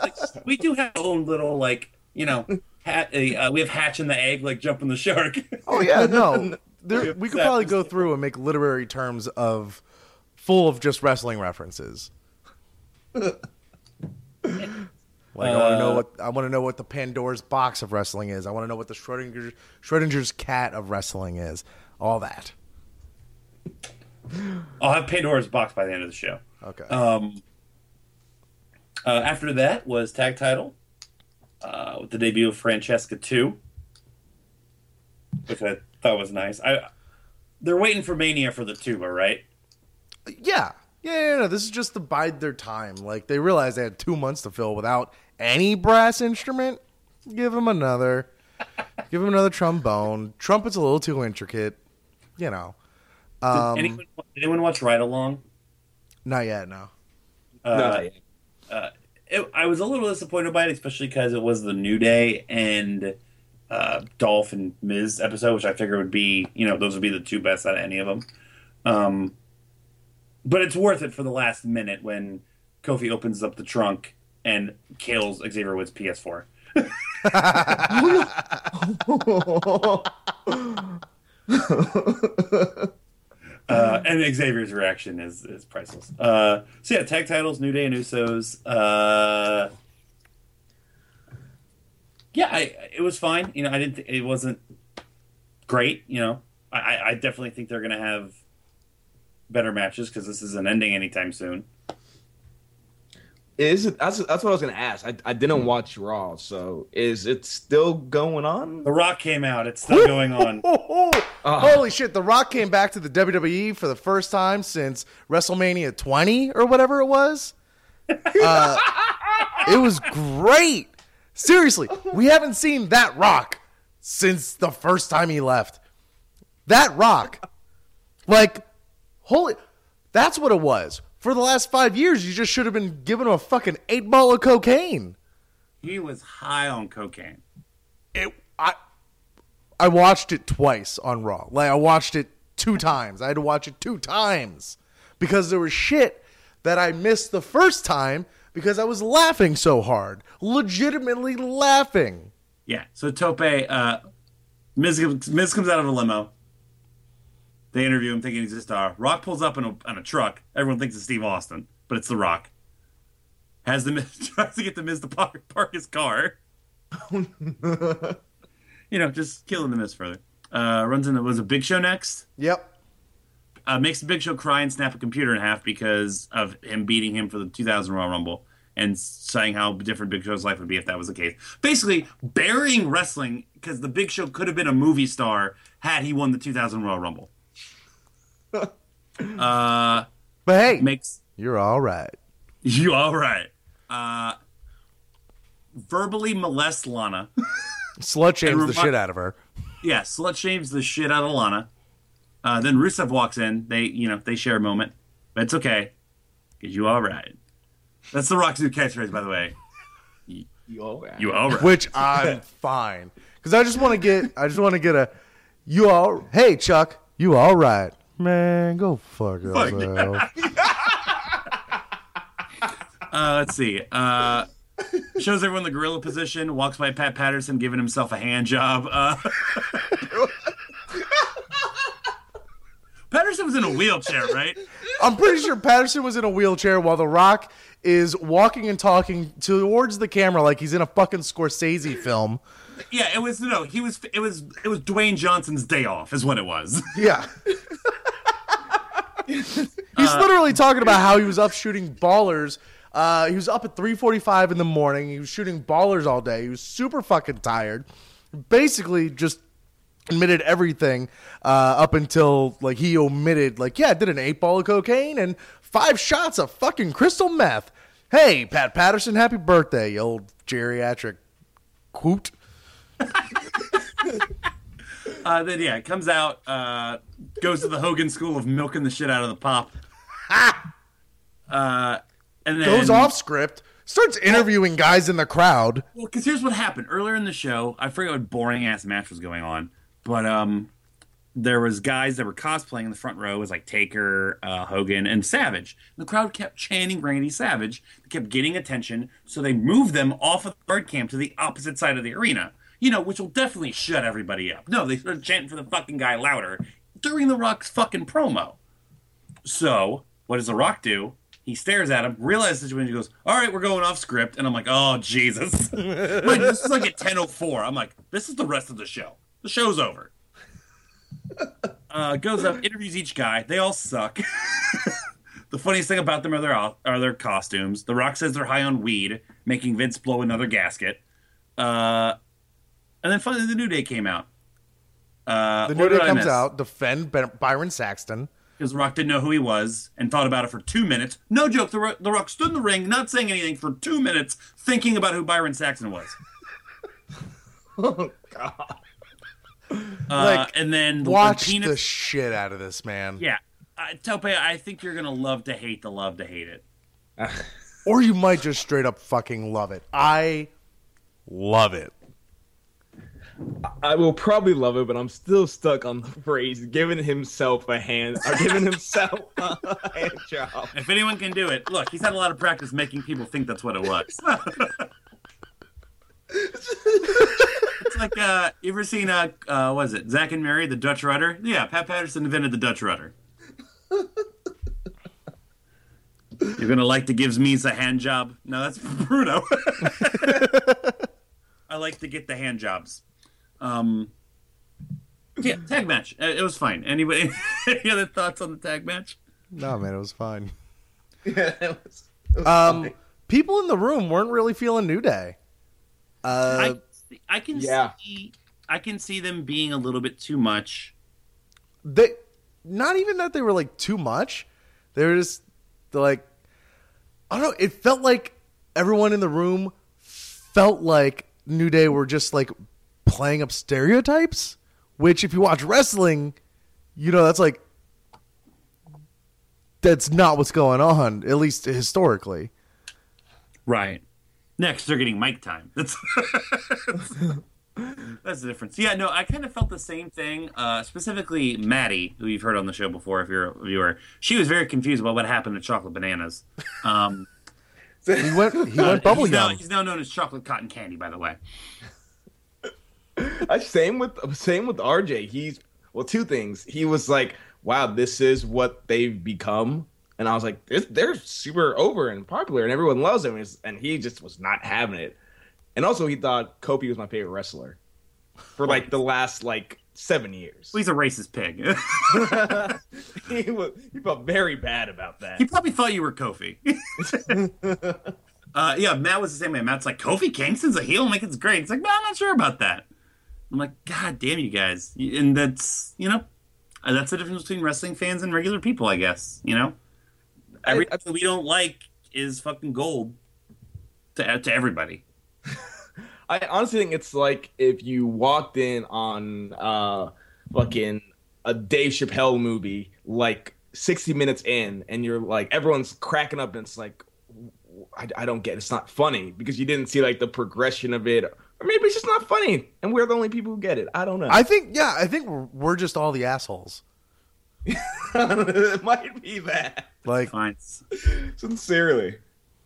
Like, we do have our own little, like, you know, hat, uh, we have Hatch and the Egg, like, jumping the shark. Oh, yeah, no. There, we could probably go through and make literary terms of full of just wrestling references. Like, I want to know what I want to know what the Pandora's box of wrestling is. I want to know what the Schrodinger's, Schrodinger's cat of wrestling is. All that. I'll have Pandora's box by the end of the show. Okay. Um. Uh, after that was tag title uh, with the debut of Francesca two, which I thought was nice. I they're waiting for Mania for the tuba, right? Yeah. Yeah, yeah, no, this is just to bide their time. Like, they realized they had two months to fill without any brass instrument. Give them another. Give them another trombone. Trumpet's a little too intricate. You know. Um, did, anyone, did anyone watch Ride Along? Not yet, no. Uh, not yet. Uh, it, I was a little disappointed by it, especially because it was the New Day and uh, Dolph and Miz episode, which I figured would be, you know, those would be the two best out of any of them. Um But it's worth it for the last minute when Kofi opens up the trunk and kills Xavier Woods' P S four. uh, and Xavier's reaction is, is priceless. Uh, so, yeah, tag titles, New Day and Usos. Uh, yeah, I, it was fine. You know, I didn't. Th- it wasn't great. You know, I, I definitely think they're going to have better matches because this isn't ending anytime soon. Is it? That's, that's what I was going to ask. I, I didn't watch Raw, so is it still going on? The Rock came out. It's still going on. uh, Holy shit! The Rock came back to the W W E for the first time since WrestleMania twenty or whatever it was. Uh, it was great. Seriously, we haven't seen that Rock since the first time he left. That Rock, like. Holy, that's what it was. For the last five years, you just should have been giving him a fucking eight ball of cocaine. He was high on cocaine. It, I, I watched it twice on Raw. Like, I watched it two times. I had to watch it two times because there was shit that I missed the first time because I was laughing so hard, legitimately laughing. Yeah. So Tope, uh, Miz, Miz comes out of a limo. They interview him thinking he's a star. Rock pulls up in a, on a truck. Everyone thinks it's Steve Austin, but it's The Rock. Has the Miz, tries to get the Miz to park, park his car. You know, just killing the Miz further. Uh, runs into, was it Big Show next? Yep. Uh, makes the Big Show cry and snap a computer in half because of him beating him for the two thousand Royal Rumble. and saying how different Big Show's life would be if that was the case. Basically, burying wrestling because the Big Show could have been a movie star had he won the two thousand Royal Rumble. uh, but hey, makes, you're all right. You all right. Uh, verbally molest Lana. Slut shames the shit out of her. Yeah, slut shames the shit out of Lana. Uh, then Rusev walks in. They, you know, they share a moment, but it's okay because you all right. That's the Rock's new catchphrase, by the way. You, you all right? You all right? Which I'm fine because I just want to get. I just want to get a. You all? Hey, Chuck. You all right? Man, go fuck yourself. uh, let's see. Uh, shows everyone the gorilla position. Walks by Pat Patterson, giving himself a hand job. Uh, Patterson was in a wheelchair, right? I'm pretty sure Patterson was in a wheelchair while The Rock is walking and talking towards the camera like he's in a fucking Scorsese film. Yeah, it was no, he was it was it was Dwayne Johnson's day off, is what it was. Yeah. He's uh, literally talking about how he was up shooting ballers. Uh, he was up at three forty-five in the morning. He was shooting ballers all day. He was super fucking tired. Basically, just admitted everything uh, up until like he omitted like yeah, I did an eight ball of cocaine and five shots of fucking crystal meth. Hey, Pat Patterson, happy birthday, you old geriatric coot. uh, then yeah, comes out, uh, goes to the Hogan School of milking the shit out of the pop. uh, and then goes off script, starts interviewing guys in the crowd. Well, because here's what happened earlier in the show. I forget what boring ass match was going on, but um, there was guys that were cosplaying in the front row. It was like Taker, uh, Hogan, and Savage. And the crowd kept chanting Randy Savage. They kept getting attention, so they moved them off of Birdcamp to the opposite side of the arena. You know, which will definitely shut everybody up. No, they started chanting for the fucking guy louder during The Rock's fucking promo. So, what does The Rock do? He stares at him, realizes the situation, he goes, all right, we're going off script. And I'm like, oh, Jesus. Like, this is like at ten oh four. I'm like, this is the rest of the show. The show's over. Uh, goes up, interviews each guy. They all suck. The funniest thing about them are their, are their costumes. The Rock says they're high on weed, making Vince blow another gasket. Uh... And then finally, the New Day came out. Uh, the New Day comes out, defend Byron Saxton. Because The Rock didn't know who he was and thought about it for two minutes. No joke, The Rock, the Rock stood in the ring, not saying anything for two minutes, thinking about who Byron Saxton was. Oh, God. Uh, like, and then watch the, penis... the shit out of this, man. Yeah. Uh, Tope, I think you're going to love to hate the love to hate it. Or you might just straight up fucking love it. I love it. I will probably love it, but I'm still stuck on the phrase giving himself a hand or giving himself a hand job. If anyone can do it, look, he's had a lot of practice making people think that's what it was. It's like, uh, you ever seen, uh, uh, what is it, Zack and Mary, the Dutch rudder? Yeah, Pat Patterson invented the Dutch rudder. You're going to like to give me a hand job? No, that's Bruno. I like to get the hand jobs. Um, yeah, tag match. It was fine. Anybody, any other thoughts on the tag match? No, man, it was fine. Yeah, it was. It was um, fine. People in the room weren't really feeling New Day. Uh, I, I can yeah. see, I can see them being a little bit too much. They, not even that they were like too much. They were just like, I don't know. It felt like everyone in the room felt like New Day were just like playing up stereotypes, which if you watch wrestling, you know, that's like, that's not what's going on, at least historically. Right. Next, they're getting mic time. That's that's the difference. Yeah, no, I kind of felt the same thing. Uh, specifically, Maddie, who you've heard on the show before, if you're a viewer, she was very confused about what happened to Chocolate Bananas. Um, he went, he went bubble he's now, he's now known as Chocolate Cotton Candy, by the way. I, same with same with R J. He's well, two things. He was like, "Wow, this is what they've become," and I was like, they're, "They're super over and popular, and everyone loves him." And he just was not having it. And also, he thought Kofi was my favorite wrestler for like the last like seven years. Well, he's a racist pig. he, was, he felt very bad about that. He probably thought you were Kofi. Uh, yeah, Matt was the same way. Matt's like, Kofi Kingston's a heel, like it's great. It's like, no, I'm not sure about that. I'm like, God damn you guys. And that's, you know, that's the difference between wrestling fans and regular people, I guess. You know, everything I, I, we don't like is fucking gold to to everybody. I honestly think it's like if you walked in on uh, fucking a Dave Chappelle movie, like sixty minutes in, and you're like, everyone's cracking up, and it's like, I, I don't get it. It's not funny because you didn't see like the progression of it. Or maybe it's just not funny, and we're the only people who get it. I don't know. I think, yeah, I think we're, we're just all the assholes. It might be that. Like, fine. Sincerely.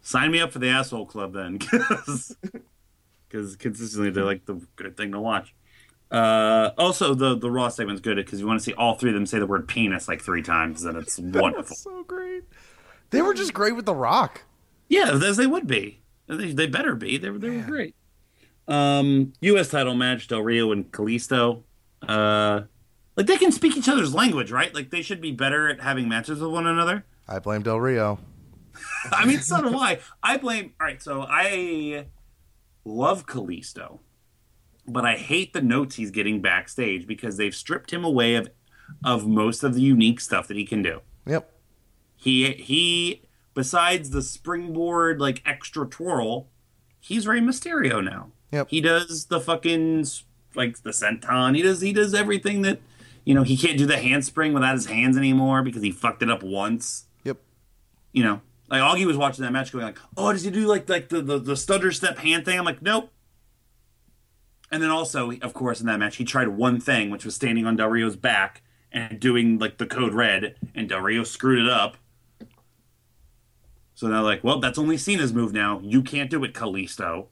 Sign me up for the asshole club then, because consistently they're like the good thing to watch. Uh, also, the, the Raw segment's good because you want to see all three of them say the word penis like three times, and it's wonderful. That's so great. They were just great with The Rock. Yeah, as they would be. They, they better be. They, they were great. Um, U S title match, Del Rio and Kalisto. Uh, like, they can speak each other's language, right? Like, they should be better at having matches with one another. I blame Del Rio. I mean, so do I. I blame... All right, so I love Kalisto, but I hate the notes he's getting backstage because they've stripped him away of of most of the unique stuff that he can do. Yep. He, he besides the springboard, like, extra twirl, he's Rey Mysterio now. Yep. He does the fucking, like, the senton. He does he does everything that, you know, he can't do the handspring without his hands anymore because he fucked it up once. Yep. You know, like, Augie was watching that match going like, oh, does he do, like, like the, the, the stutter step hand thing? I'm like, nope. And then also, of course, in that match, he tried one thing, which was standing on Del Rio's back and doing, like, the code red, and Del Rio screwed it up. So they're like, well, that's only Cena's move now. You can't do it, Kalisto.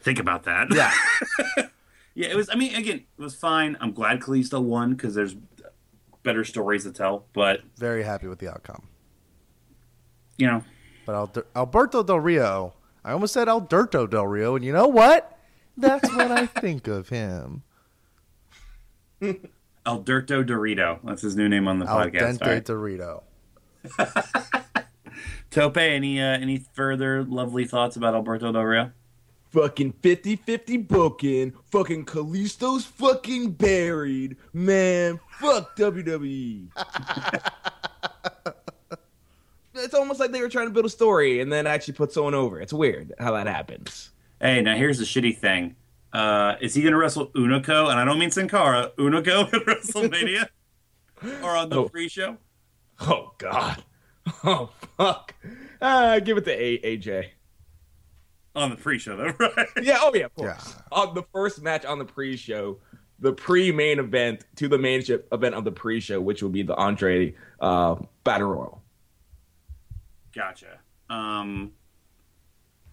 Think about that. Yeah. Yeah, it was, I mean, again, it was fine. I'm glad Kalisto won because there's better stories to tell, but. Very happy with the outcome. You know. But Alberto Del Rio, I almost said Alderto Del Rio, and you know what? That's what I think of him. Alderto Dorito. That's his new name on the Al podcast. Al Dorito. Tope, any uh, any further lovely thoughts about Alberto Del Rio? Fucking fifty-fifty booking. Fucking Kalisto's fucking buried. Man, fuck W W E. It's almost like they were trying to build a story and then actually put someone over. It's weird how that happens. Hey, now here's the shitty thing. Uh, is he going to wrestle Unico? And I don't mean Sin Cara. Unico at WrestleMania? Or on the oh. free show? Oh, God. Oh, fuck. Uh, give it to A- AJ. On the pre-show, though, right? Yeah, oh, yeah, of course. Yeah. On the first match on the pre-show, the pre-main event to the main event of the pre-show, which will be the Andre uh, Battle Royal. Gotcha. Um,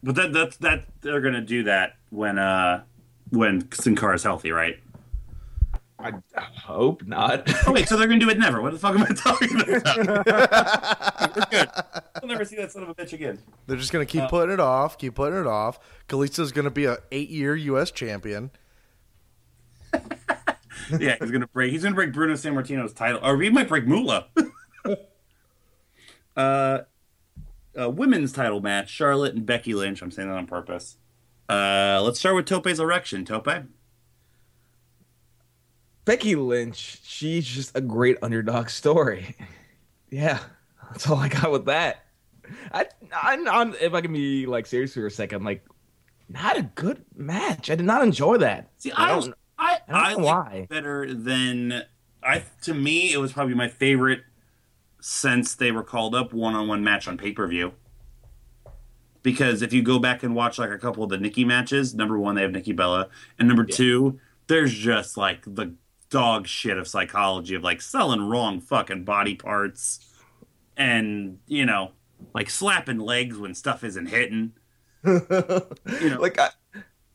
but that that that they're gonna do that when uh when Sin Cara's healthy, right? I, I hope not. Oh wait, so they're gonna do it never. What the fuck am I talking about? We're good. We'll never see that son of a bitch again. They're just gonna keep uh, putting it off, keep putting it off. Kalisto's gonna be an eight-year U S champion. Yeah, he's gonna break. He's gonna break Bruno Sammartino's title, or he might break Moolah. uh, a women's title match: Charlotte and Becky Lynch. I'm saying that on purpose. Uh, let's start with Tope's erection. Tope. Becky Lynch, she's just a great underdog story. Yeah, that's all I got with that. I, I'm, I'm, if I can be like serious for a second, like, not a good match. I did not enjoy that. See, I, I don't, I, I, don't I know why. Better than I. To me, it was probably my favorite since they were called up one-on-one match on pay-per-view. Because if you go back and watch like a couple of the Nikki matches, number one, they have Nikki Bella, and number yeah. two, there's just like the dog shit of psychology of like selling wrong fucking body parts and, you know, like slapping legs when stuff isn't hitting. You know, like I,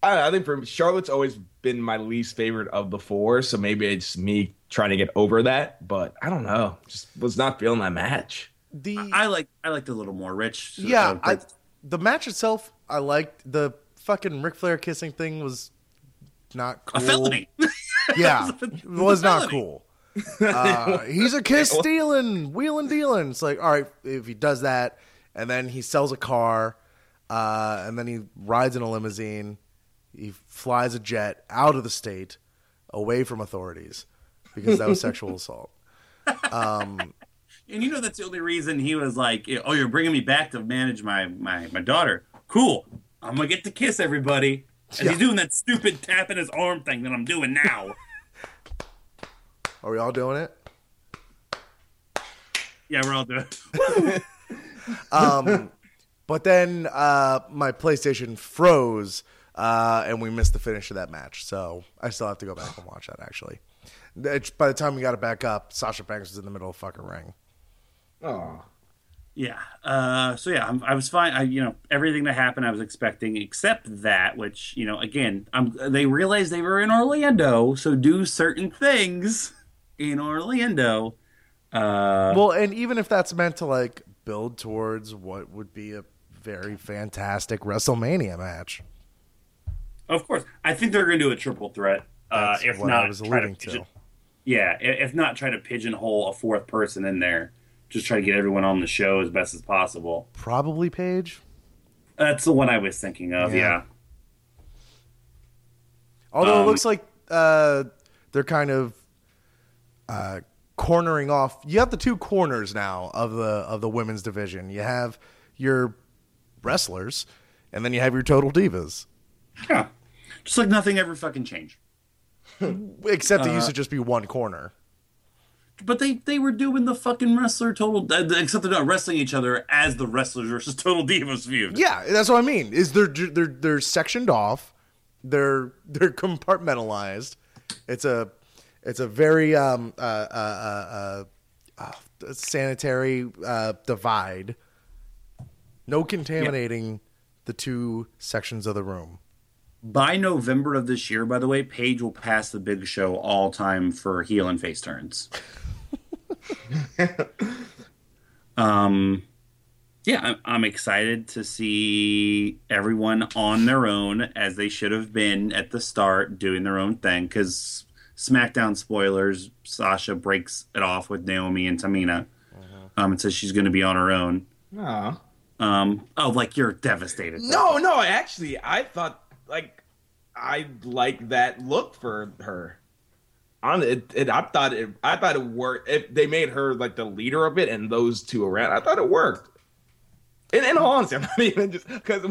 I, I think for Charlotte's always been my least favorite of the four, so maybe it's me trying to get over that. But I don't know, just was not feeling that match. The I, I like I liked it a little more, Rich. So yeah, I, the match itself I liked. The fucking Ric Flair kissing thing was not cool. A felony. Yeah, it was not cool. Uh, he's a kiss stealing, wheeling, dealing. It's like, all right, if he does that, and then he sells a car, uh, and then he rides in a limousine. He flies a jet out of the state, away from authorities, because that was sexual assault. Um, and you know that's the only reason he was like, "Oh, you're bringing me back to manage my my, my daughter. Cool, I'm gonna get to kiss everybody." And yeah. He's doing that stupid tapping his arm thing that I'm doing now. Are we all doing it? Yeah, we're all doing it. um, but then uh, my PlayStation froze, uh, and we missed the finish of that match. So I still have to go back and watch that, actually. It's, by the time we got it back up, Sasha Banks was in the middle of a fucking ring. Oh. Yeah. Uh, so, yeah, I'm, I was fine. I, you know, everything that happened I was expecting except that, which, you know, again, I'm, they realized they were in Orlando, so do certain things in Orlando. Uh, well, and even if that's meant to, like, build towards what would be a very fantastic WrestleMania match. Of course. I think they're going to do a triple threat. Uh, that's if what not, I was alluding to. Pigeon- to. Yeah, if not, try to pigeonhole a fourth person in there. Just try to get everyone on the show as best as possible. Probably Paige? That's the one I was thinking of, yeah. yeah. Although um, it looks like uh, they're kind of... Uh, cornering off. You have the two corners now of the of the women's division. You have your wrestlers, and then you have your total divas. Yeah, just like nothing ever fucking changed. Except it uh, used to just be one corner. But they they were doing the fucking wrestler total. Uh, except they're not wrestling each other as the wrestlers versus total divas feud. Yeah, that's what I mean. Is they're they're they're sectioned off. They're they're compartmentalized. It's a It's a very um, uh, uh, uh, uh, uh, sanitary uh, divide. No contaminating yeah. the two sections of the room. By November of this year, by the way, Paige will pass the Big Show all time for heel and face turns. um, yeah, I'm, I'm excited to see everyone on their own as they should have been at the start doing their own thing because... SmackDown spoilers, Sasha breaks it off with Naomi and Tamina uh-huh. um, and says she's going to be on her own. Uh-huh. Um, oh, like you're devastated. No, no, actually, I thought, like, I like that look for her. On it, it, I thought it I thought it worked. If they made her, like, the leader of it and those two around, I thought it worked. And, and honestly, I'm not even just, because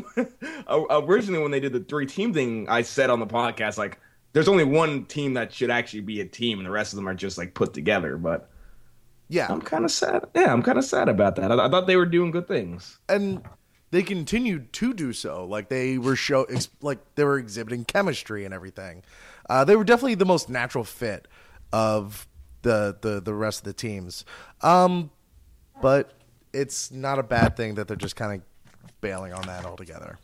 originally when they did the three-team thing, I said on the podcast, like, there's only one team that should actually be a team, and the rest of them are just, like, put together. But yeah, I'm kind of sad. Yeah, I'm kind of sad about that. I, I thought they were doing good things, and they continued to do so. Like they were show, ex- like they were exhibiting chemistry and everything. Uh, they were definitely the most natural fit of the the the rest of the teams. Um, but it's not a bad thing that they're just kind of bailing on that altogether.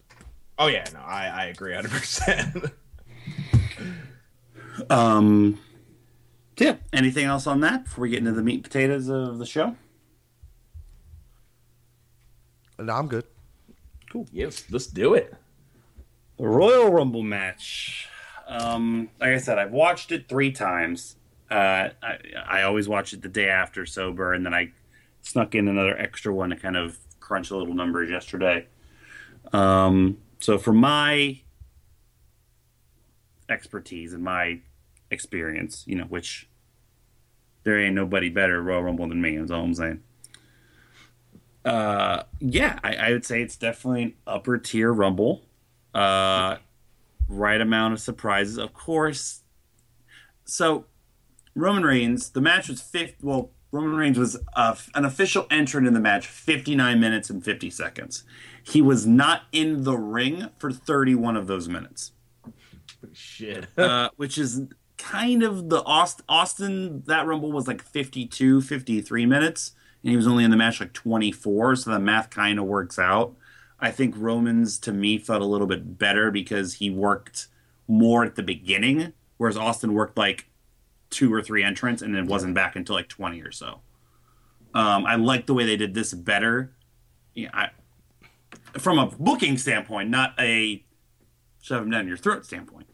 Oh yeah, no, I, I agree one hundred percent. Um, yeah. Anything else on that before we get into the meat and potatoes of the show? No, I'm good. Cool. Yes, let's do it. The Royal Rumble match. Um, like I said, I've watched it three times. Uh, I, I always watch it the day after sober, and then I snuck in another extra one to kind of crunch a little numbers yesterday. Um, so for my expertise and my experience, you know, which there ain't nobody better Royal Rumble than me, is all I'm saying. Uh, yeah, I, I would say it's definitely an upper tier Rumble. Uh, right amount of surprises, of course. So, Roman Reigns, the match was fifty. Well, Roman Reigns was uh, an official entrant in the match, fifty-nine minutes and fifty seconds. He was not in the ring for thirty-one of those minutes. Shit. uh, which is kind of the Aust- Austin, that Rumble was like fifty-two, fifty-three minutes, and he was only in the match like twenty-four, so the math kind of works out. I think Roman's, to me, felt a little bit better because he worked more at the beginning, whereas Austin worked like two or three entrants and then wasn't back until like twenty or so. Um, I like the way they did this better. Yeah, I, from a booking standpoint, not a shove him down your throat standpoint.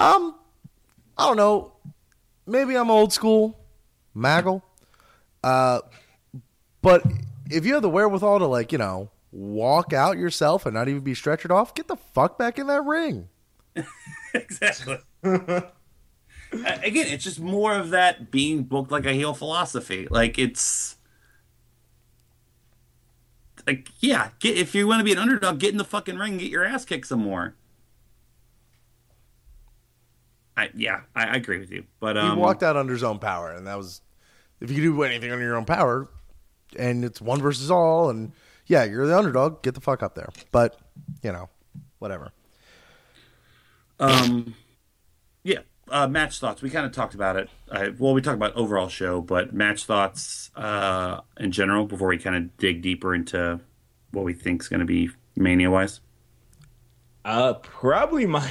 Um, I don't know. Maybe I'm old school, Maggle. Uh, but if you have the wherewithal to, like, you know, walk out yourself and not even be stretchered off, get the fuck back in that ring. Exactly. Again, it's just more of that being booked like a heel philosophy. Like, it's like, yeah, get, if you want to be an underdog, get in the fucking ring and get your ass kicked some more. I, yeah, I, I agree with you. But um, he walked out under his own power, and that was, if you can do anything under your own power, and it's one versus all, and yeah, you're the underdog, get the fuck up there. But, you know, whatever. Um, yeah, uh, match thoughts. We kind of talked about it. Uh, well, we talked about overall show, but match thoughts uh, in general before we kind of dig deeper into what we think is going to be Mania-wise. Uh, probably my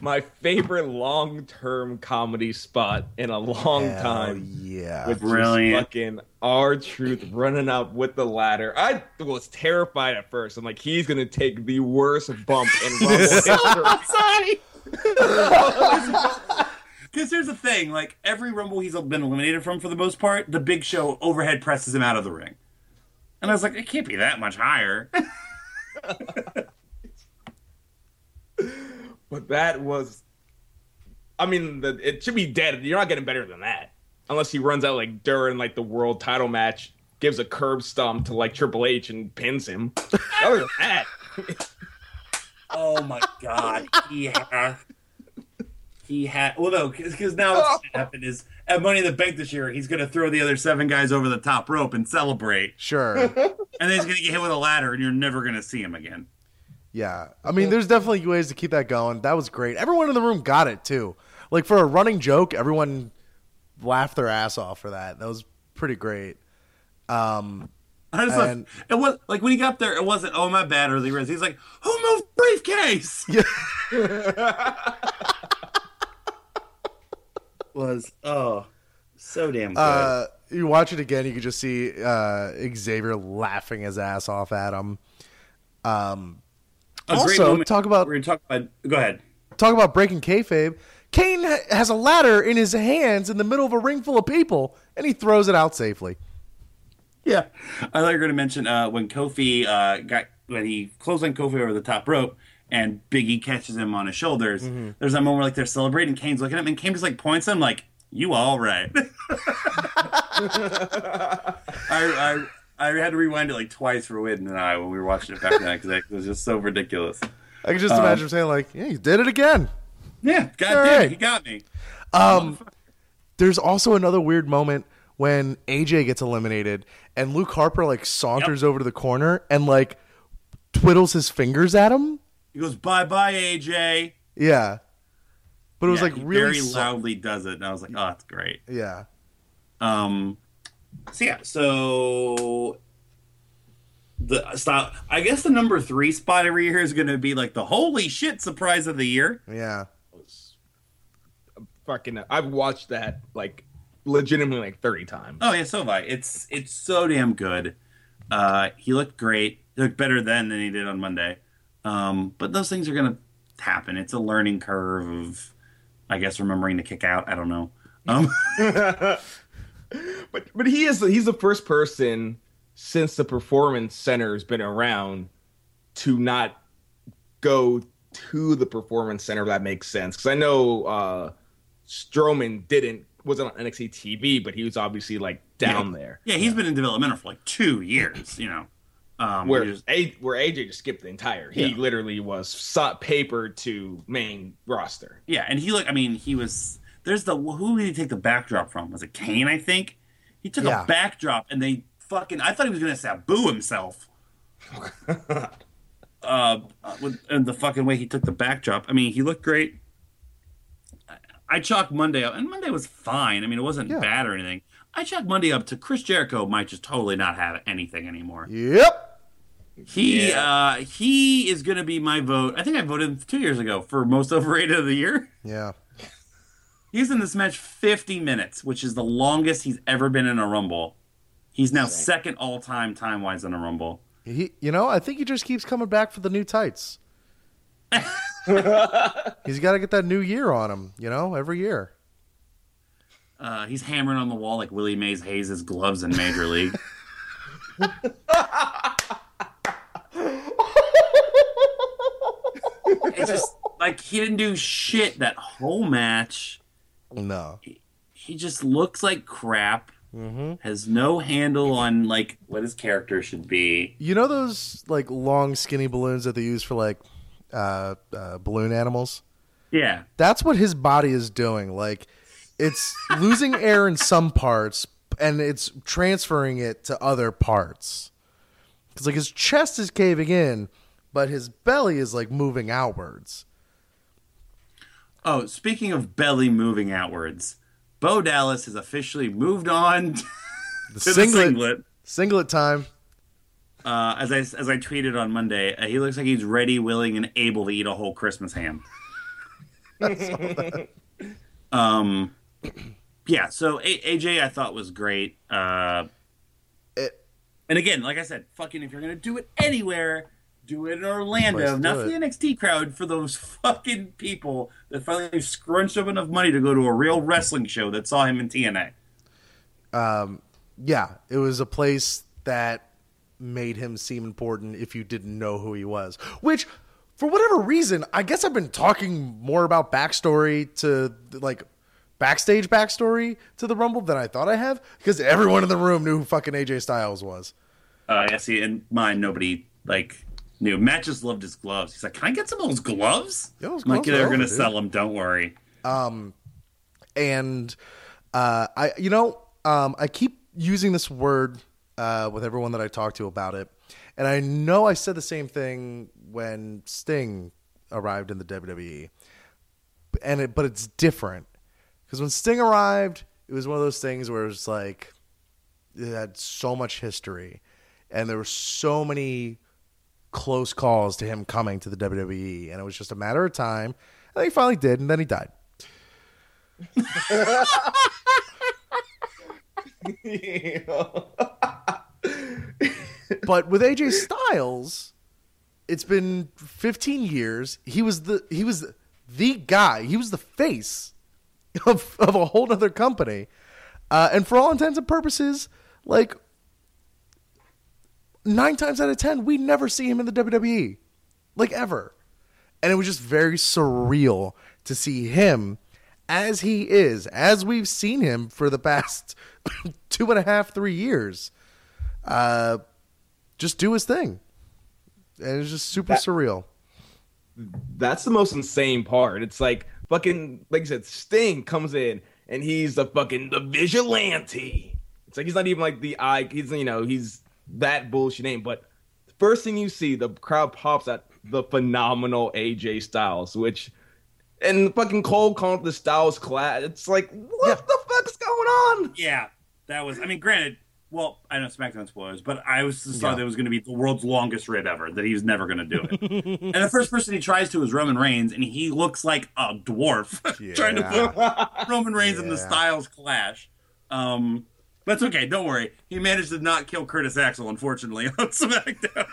my favorite long-term comedy spot in a long Hell time. Yeah, with brilliant. Just fucking R-Truth running up with the ladder. I was terrified at first. I'm like, he's going to take the worst bump in Rumble history. I'm sorry. Because here's the thing, like every Rumble he's been eliminated from, for the most part, the Big Show overhead presses him out of the ring, and I was like, it can't be that much higher. But that was, I mean, the, it should be dead. You're not getting better than that, unless he runs out like during like the world title match, gives a curb stomp to like Triple H and pins him. Other than that. Oh my God! He had, he had. Well, no, because now what's going to happen is at Money in the Bank this year, he's going to throw the other seven guys over the top rope and celebrate. Sure. And then he's going to get hit with a ladder, and you're never going to see him again. Yeah, I mean, there's definitely ways to keep that going. That was great. Everyone in the room got it too. Like for a running joke, everyone laughed their ass off for that. That was pretty great. Um. I just and, like, it was like when he got there, it wasn't, oh, my bad, or the rest. He's like, who moved briefcase? Yeah. Was, oh, so damn good. Uh, you watch it again, you could just see uh, Xavier laughing his ass off at him. Um, a also, great talk about, we're gonna talk about, go ahead. Talk about breaking kayfabe. Kane has a ladder in his hands in the middle of a ring full of people, and he throws it out safely. Yeah, I thought you were going to mention uh, when Kofi uh, got when he clotheslined Kofi over the top rope and Big E catches him on his shoulders. Mm-hmm. There's that moment where like they're celebrating, Kane's looking at him, and Kane just like points at him like, "You all right?" I, I I had to rewind it like twice for Witten and I when we were watching it back then because it was just so ridiculous. I can just um, imagine him saying like, "Yeah, you did it again." Yeah, goddamn, right. He got me. Um, oh, there's also another weird moment when A J gets eliminated and Luke Harper like saunters yep. over to the corner and like twiddles his fingers at him. He goes, bye bye, A J. Yeah. But it yeah, was like he really very so- loudly does it. And I was like, oh, that's great. Yeah. Um, so yeah, so the stop, I guess the number three spot every year is going to be like the holy shit surprise of the year. Yeah. Fucking, I've watched that like, legitimately like thirty times. Oh yeah, so have I. It's it's so damn good. Uh, he looked great. He looked better then than he did on Monday. Um, but those things are gonna happen. It's a learning curve of, I guess, remembering to kick out. I don't know. Um, but but he is he's the first person since the Performance Center has been around to not go to the Performance Center. If that makes sense, because I know uh, Strowman didn't. Wasn't on N X T T V, but he was obviously like down yeah. there. Yeah, he's yeah. been in developmental for like two years, you know. Um, where, just, a, where A J just skipped the entire. He yeah. literally was sought paper to main roster. Yeah, and he like I mean he was there's the who did he take the backdrop from? Was it Kane? I think he took yeah. a backdrop and they fucking I thought he was gonna Sabu himself. uh, with and the fucking way he took the backdrop. I mean he looked great. I chalked Monday up, and Monday was fine. I mean, it wasn't yeah. bad or anything. I chalked Monday up to Chris Jericho might just totally not have anything anymore. Yep. He yeah. uh, he is going to be my vote. I think I voted two years ago for most overrated of the year. Yeah. He's in this match fifty minutes, which is the longest he's ever been in a Rumble. He's now second all-time time-wise in a Rumble. He, you know, I think he just keeps coming back for the new tights. He's got to get that new year on him, you know, every year. Uh, he's hammering on the wall like Willie Mays Hayes' gloves in Major League. he didn't do shit that whole match. No. He, he just looks like crap. Mm-hmm. Has no handle on like what his character should be. You know those like long skinny balloons that they use for like uh, uh, balloon animals? Yeah. That's what his body is doing. Like it's losing air in some parts and it's transferring it to other parts. Because like his chest is caving in, but his belly is like moving outwards. Oh, speaking of belly moving outwards, Bo Dallas has officially moved on to the singlet. The singlet. Singlet time. Uh, as I as I tweeted on Monday, uh, he looks like he's ready, willing, and able to eat a whole Christmas ham. That's all that. Um, yeah. So A J, I thought was great. Uh, it, and again, like I said, fucking if you're gonna do it anywhere, do it in Orlando, not for the N X T crowd, for those fucking people that finally scrunched up enough money to go to a real wrestling show that saw him in T N A. Um, yeah, it was a place that made him seem important if you didn't know who he was. Which, for whatever reason, I guess I've been talking more about backstory to, like, backstage backstory to the Rumble than I thought I have, because everyone in the room knew who fucking A J Styles was. Uh, yeah, see, in mine, nobody, like... New. Matt just loved his gloves. He's like, can I get some of those gloves? Yeah, those gloves I'm like, they're going to sell them. Don't worry. Um, and, uh, I, you know, um, I keep using this word uh, with everyone that I talk to about it. And I know I said the same thing when Sting arrived in the W W E. And it, but it's different. Because when Sting arrived, it was one of those things where it was like, it had so much history. And there were so many close calls to him coming to the W W E, and it was just a matter of time, and then he finally did, and then he died. But with A J Styles, it's been fifteen years. He was the he was the guy. He was the face of of a whole other company, uh, and for all intents and purposes, like. Nine times out of ten, we never see him in the W W E, like ever. And it was just very surreal to see him as he is, as we've seen him for the past two and a half, three years, uh, just do his thing. And it's just super that, surreal. That's the most insane part. It's like fucking, like you said, Sting comes in and he's the fucking the vigilante. It's like he's not even like the eye. He's, you know, he's. That bullshit name, but first thing you see, the crowd pops at the phenomenal A J Styles, which and the fucking cold call the Styles clash. It's like, what yeah. the fuck's going on? Yeah, that was. I mean, granted, well, I know SmackDown spoilers, but I was just yeah. thought that was going to be the world's longest rib ever. That he was never going to do it. And the first person he tries to is Roman Reigns, and he looks like a dwarf yeah. trying to put Roman Reigns yeah. in the Styles clash. Um, That's okay, don't worry. He managed to not kill Curtis Axel, unfortunately, on SmackDown.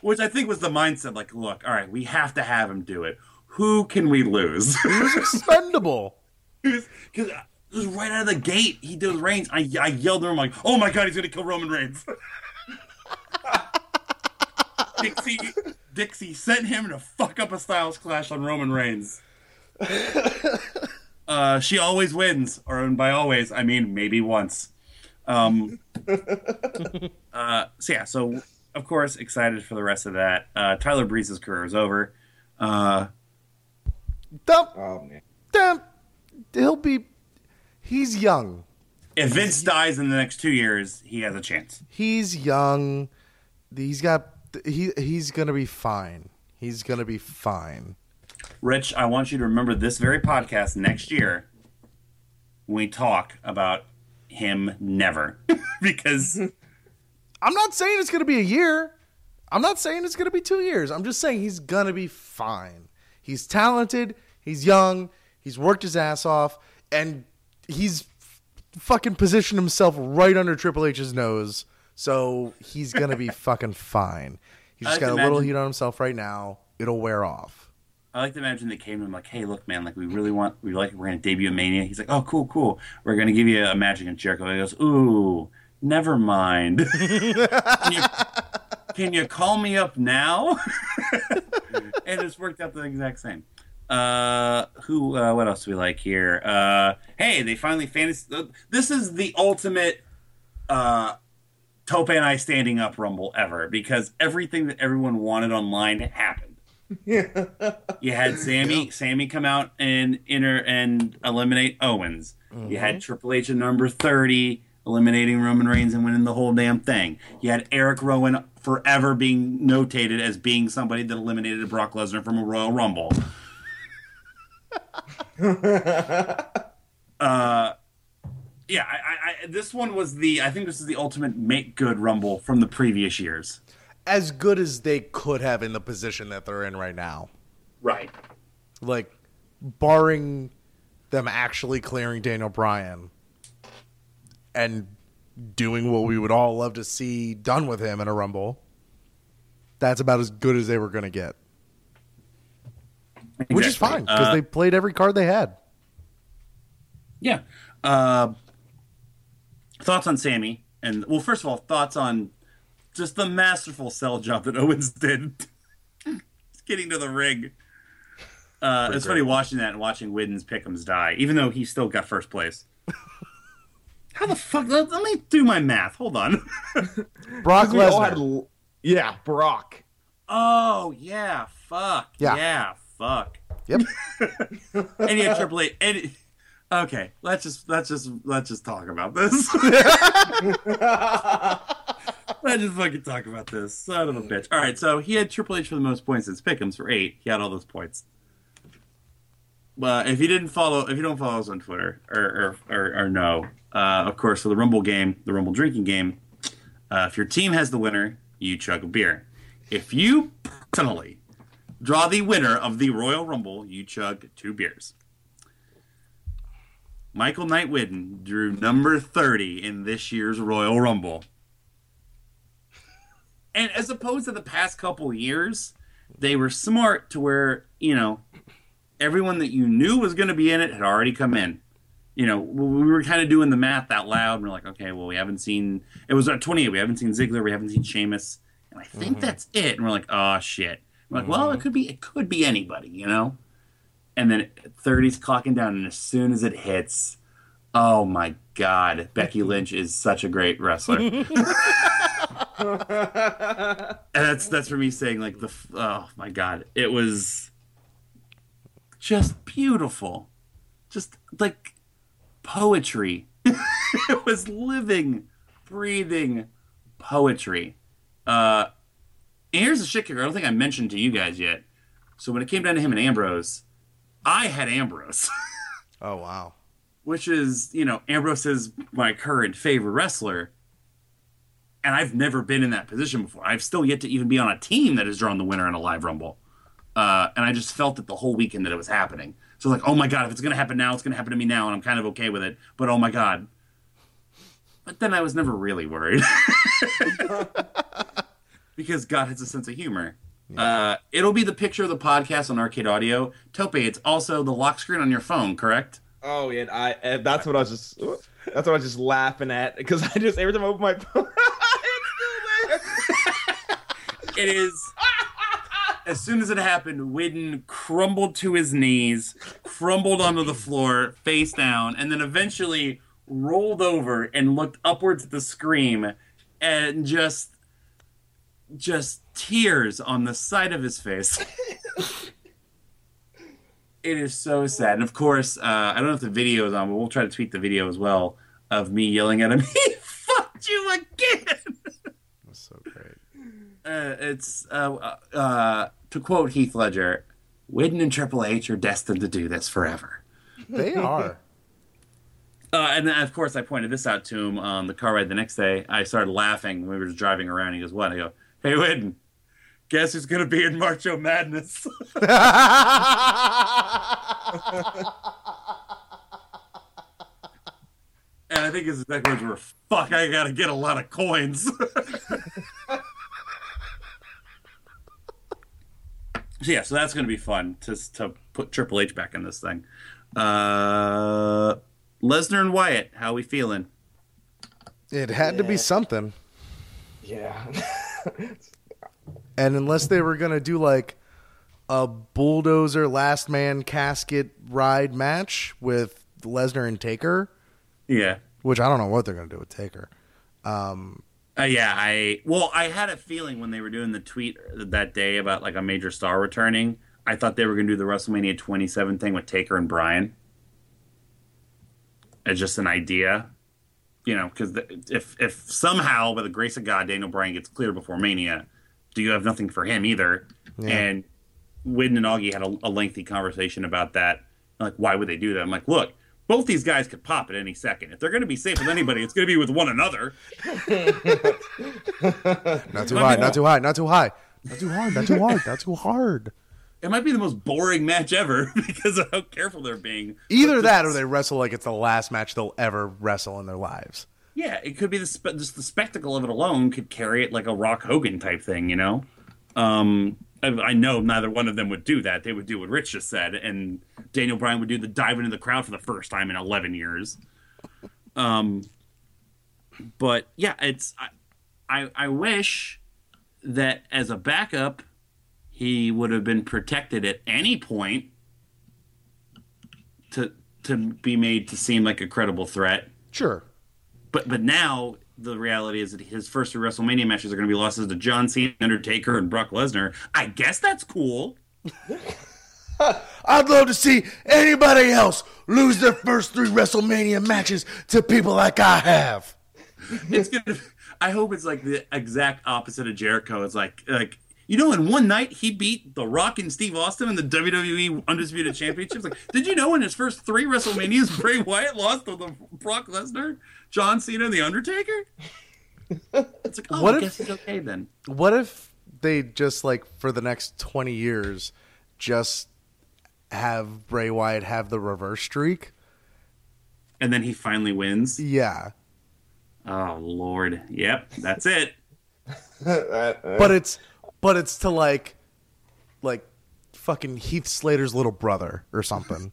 Which I think was the mindset, like, look, all right, we have to have him do it. Who can we lose? He was expendable. Because right out of the gate, he does Reigns. I, I yelled at him, like, oh my God, he's going to kill Roman Reigns. Dixie, Dixie sent him to fuck up a Styles clash on Roman Reigns. Uh, she always wins, or by always, I mean maybe once. Um, uh, so yeah, so of course, excited for the rest of that. Uh, Tyler Breeze's career is over. Uh, dump, oh, man. dump. He'll be. He's young. If Vince dies in the next two years, he has a chance. He's young. He's got. He he's gonna be fine. He's gonna be fine. Rich, I want you to remember this very podcast next year when we talk about him never. Because I'm not saying it's going to be a year. I'm not saying it's going to be two years. I'm just saying he's going to be fine. He's talented. He's young. He's worked his ass off. And he's fucking positioned himself right under Triple H's nose. So he's going to be fucking fine. He's just got a little heat on himself right now. It'll wear off. I like to imagine they came to him like, hey, look, man, like we really want, we like, we're going to debut Mania. He's like, oh, cool, cool. We're going to give you a match against Jericho. He goes, ooh, never mind. can, you, can you call me up now? And and it's worked out the exact same. Uh, who? Uh, what else do we like here? Uh, hey, they finally fantasy. Uh, this is the ultimate uh, Tope and I standing up Rumble ever, because everything that everyone wanted online happened. Yeah. You had Sammy, Sammy come out and enter and eliminate Owens. Mm-hmm. You had Triple H at number thirty eliminating Roman Reigns and winning the whole damn thing. You had Eric Rowan forever being notated as being somebody that eliminated Brock Lesnar from a Royal Rumble. uh, yeah, I, I, this one was the. I think this is the ultimate make good Rumble from the previous years. As good as they could have in the position that they're in right now. Right. Like, barring them actually clearing Daniel Bryan and doing what we would all love to see done with him in a Rumble, that's about as good as they were going to get. Exactly. Which is fine, because uh, they played every card they had. Yeah. Uh, thoughts on Sammy? And, well, first of all, thoughts on just the masterful sell job that Owens did. Just getting to the ring. Uh, it's funny watching that and watching Whedon's Pick'ems die, even though he still got first place. How the fuck? Let, let me do my math. Hold on. Brock Lesnar. Had, yeah, Brock. Oh, yeah. Fuck. Yeah. yeah fuck. Yep. And he had Triple H. And it, okay, let's just let's just let's just talk about this. Let's just fucking talk about this. Son of a bitch. All right, so he had Triple H for the most points in Pick'ems for eight. He had all those points. Well, if you didn't follow, if you don't follow us on Twitter or or, or, or no, uh, of course, for the Rumble game, the Rumble drinking game, uh, if your team has the winner, you chug a beer. If you personally draw the winner of the Royal Rumble, you chug two beers. Michael Knight Whidden drew number thirty in this year's Royal Rumble. And as opposed to the past couple years, they were smart to where, you know, everyone that you knew was going to be in it had already come in. You know, we were kind of doing the math out loud. And we're like, okay, well, we haven't seen... It was at twenty-eight. We haven't seen Ziggler. We haven't seen Sheamus. And I think mm-hmm. that's it. And we're like, oh, shit. We're like, mm-hmm. well, it could be it could be anybody, you know? And then thirty's clocking down. And as soon as it hits, oh, my God. Becky Lynch is such a great wrestler. And that's that's for me saying like the oh my god, it was just beautiful, just like poetry. It was living, breathing poetry. Uh, and here's the shit kicker. I don't think I mentioned to you guys yet. So when it came down to him and Ambrose, I had Ambrose. Oh wow, which is you know Ambrose is my current favorite wrestler. And I've never been in that position before. I've still yet to even be on a team that has drawn the winner in a live Rumble. Uh, and I just felt it the whole weekend that it was happening. So like, oh my God, if it's going to happen now, it's going to happen to me now. And I'm kind of okay with it. But oh my God. But then I was never really worried. Because God has a sense of humor. Yeah. Uh, it'll be the picture of the podcast on Arcade Audio. Tope, it's also the lock screen on your phone, correct? Oh, yeah. I, uh, that's what I was just... That's what I was just laughing at. Because I just... Every time I open my phone... It is, as soon as it happened, Whidden crumbled to his knees, crumbled onto the floor, face down, and then eventually rolled over and looked upwards at the screen and just, just tears on the side of his face. It is so sad. And of course, uh, I don't know if the video is on, but we'll try to tweet the video as well of me yelling at him, he fucked you again! That's so great. Uh, it's uh, uh, to quote Heath Ledger, Whidden and Triple H are destined to do this forever. They are. Uh, and then, of course, I pointed this out to him on the car ride the next day. I started laughing when we were just driving around. He goes, "What?" I go, "Hey, Whidden, guess who's going to be in Macho Madness?" And I think his exact words were, "Fuck, I got to get a lot of coins." So yeah, so that's going to be fun to to put Triple H back in this thing. Uh, Lesnar and Wyatt, how we feeling? It had yeah. to be something. Yeah. And unless they were going to do like a bulldozer last man casket ride match with Lesnar and Taker. Yeah. Which I don't know what they're going to do with Taker. Um, uh, yeah, I well, I had a feeling when they were doing the tweet that day about like a major star returning, I thought they were going to do the WrestleMania twenty-seven thing with Taker and Bryan. It's just an idea, you know, because if if somehow by the grace of God Daniel Bryan gets cleared before Mania, do you have nothing for him either? Yeah. And Wynn and Augie had a, a lengthy conversation about that. Like, why would they do that? I'm like, look, both these guys could pop at any second. If they're going to be safe with anybody, it's going to be with one another. Not too high, not too high, not too high, not too hard, not too hard, not too hard. It might be the most boring match ever because of how careful they're being. Either but that, or they wrestle like it's the last match they'll ever wrestle in their lives. Yeah, it could be the spe- just the spectacle of it alone could carry it like a Rock Hogan type thing, you know. Um, I, I know neither one of them would do that. They would do what Rich just said, and Daniel Bryan would do the dive into the crowd for the first time in eleven years. Um, but yeah, it's I I, I wish that as a backup, he would have been protected at any point to to be made to seem like a credible threat. Sure. But but now the reality is that his first three WrestleMania matches are going to be losses to John Cena, Undertaker, and Brock Lesnar. I guess that's cool. I'd love to see anybody else lose their first three WrestleMania matches to people like I have. It's gonna, I hope it's like the exact opposite of Jericho. It's like like. You know, in one night, he beat The Rock and Steve Austin in the W W E Undisputed Championships. Like, did you know in his first three WrestleManias, Bray Wyatt lost to the Brock Lesnar, John Cena, and The Undertaker? It's like, oh, what I if, guess it's okay then. What if they just, like, for the next twenty years, just have Bray Wyatt have the reverse streak? And then he finally wins? Yeah. Oh, Lord. Yep, that's it. But it's... But it's to like, like, fucking Heath Slater's little brother or something.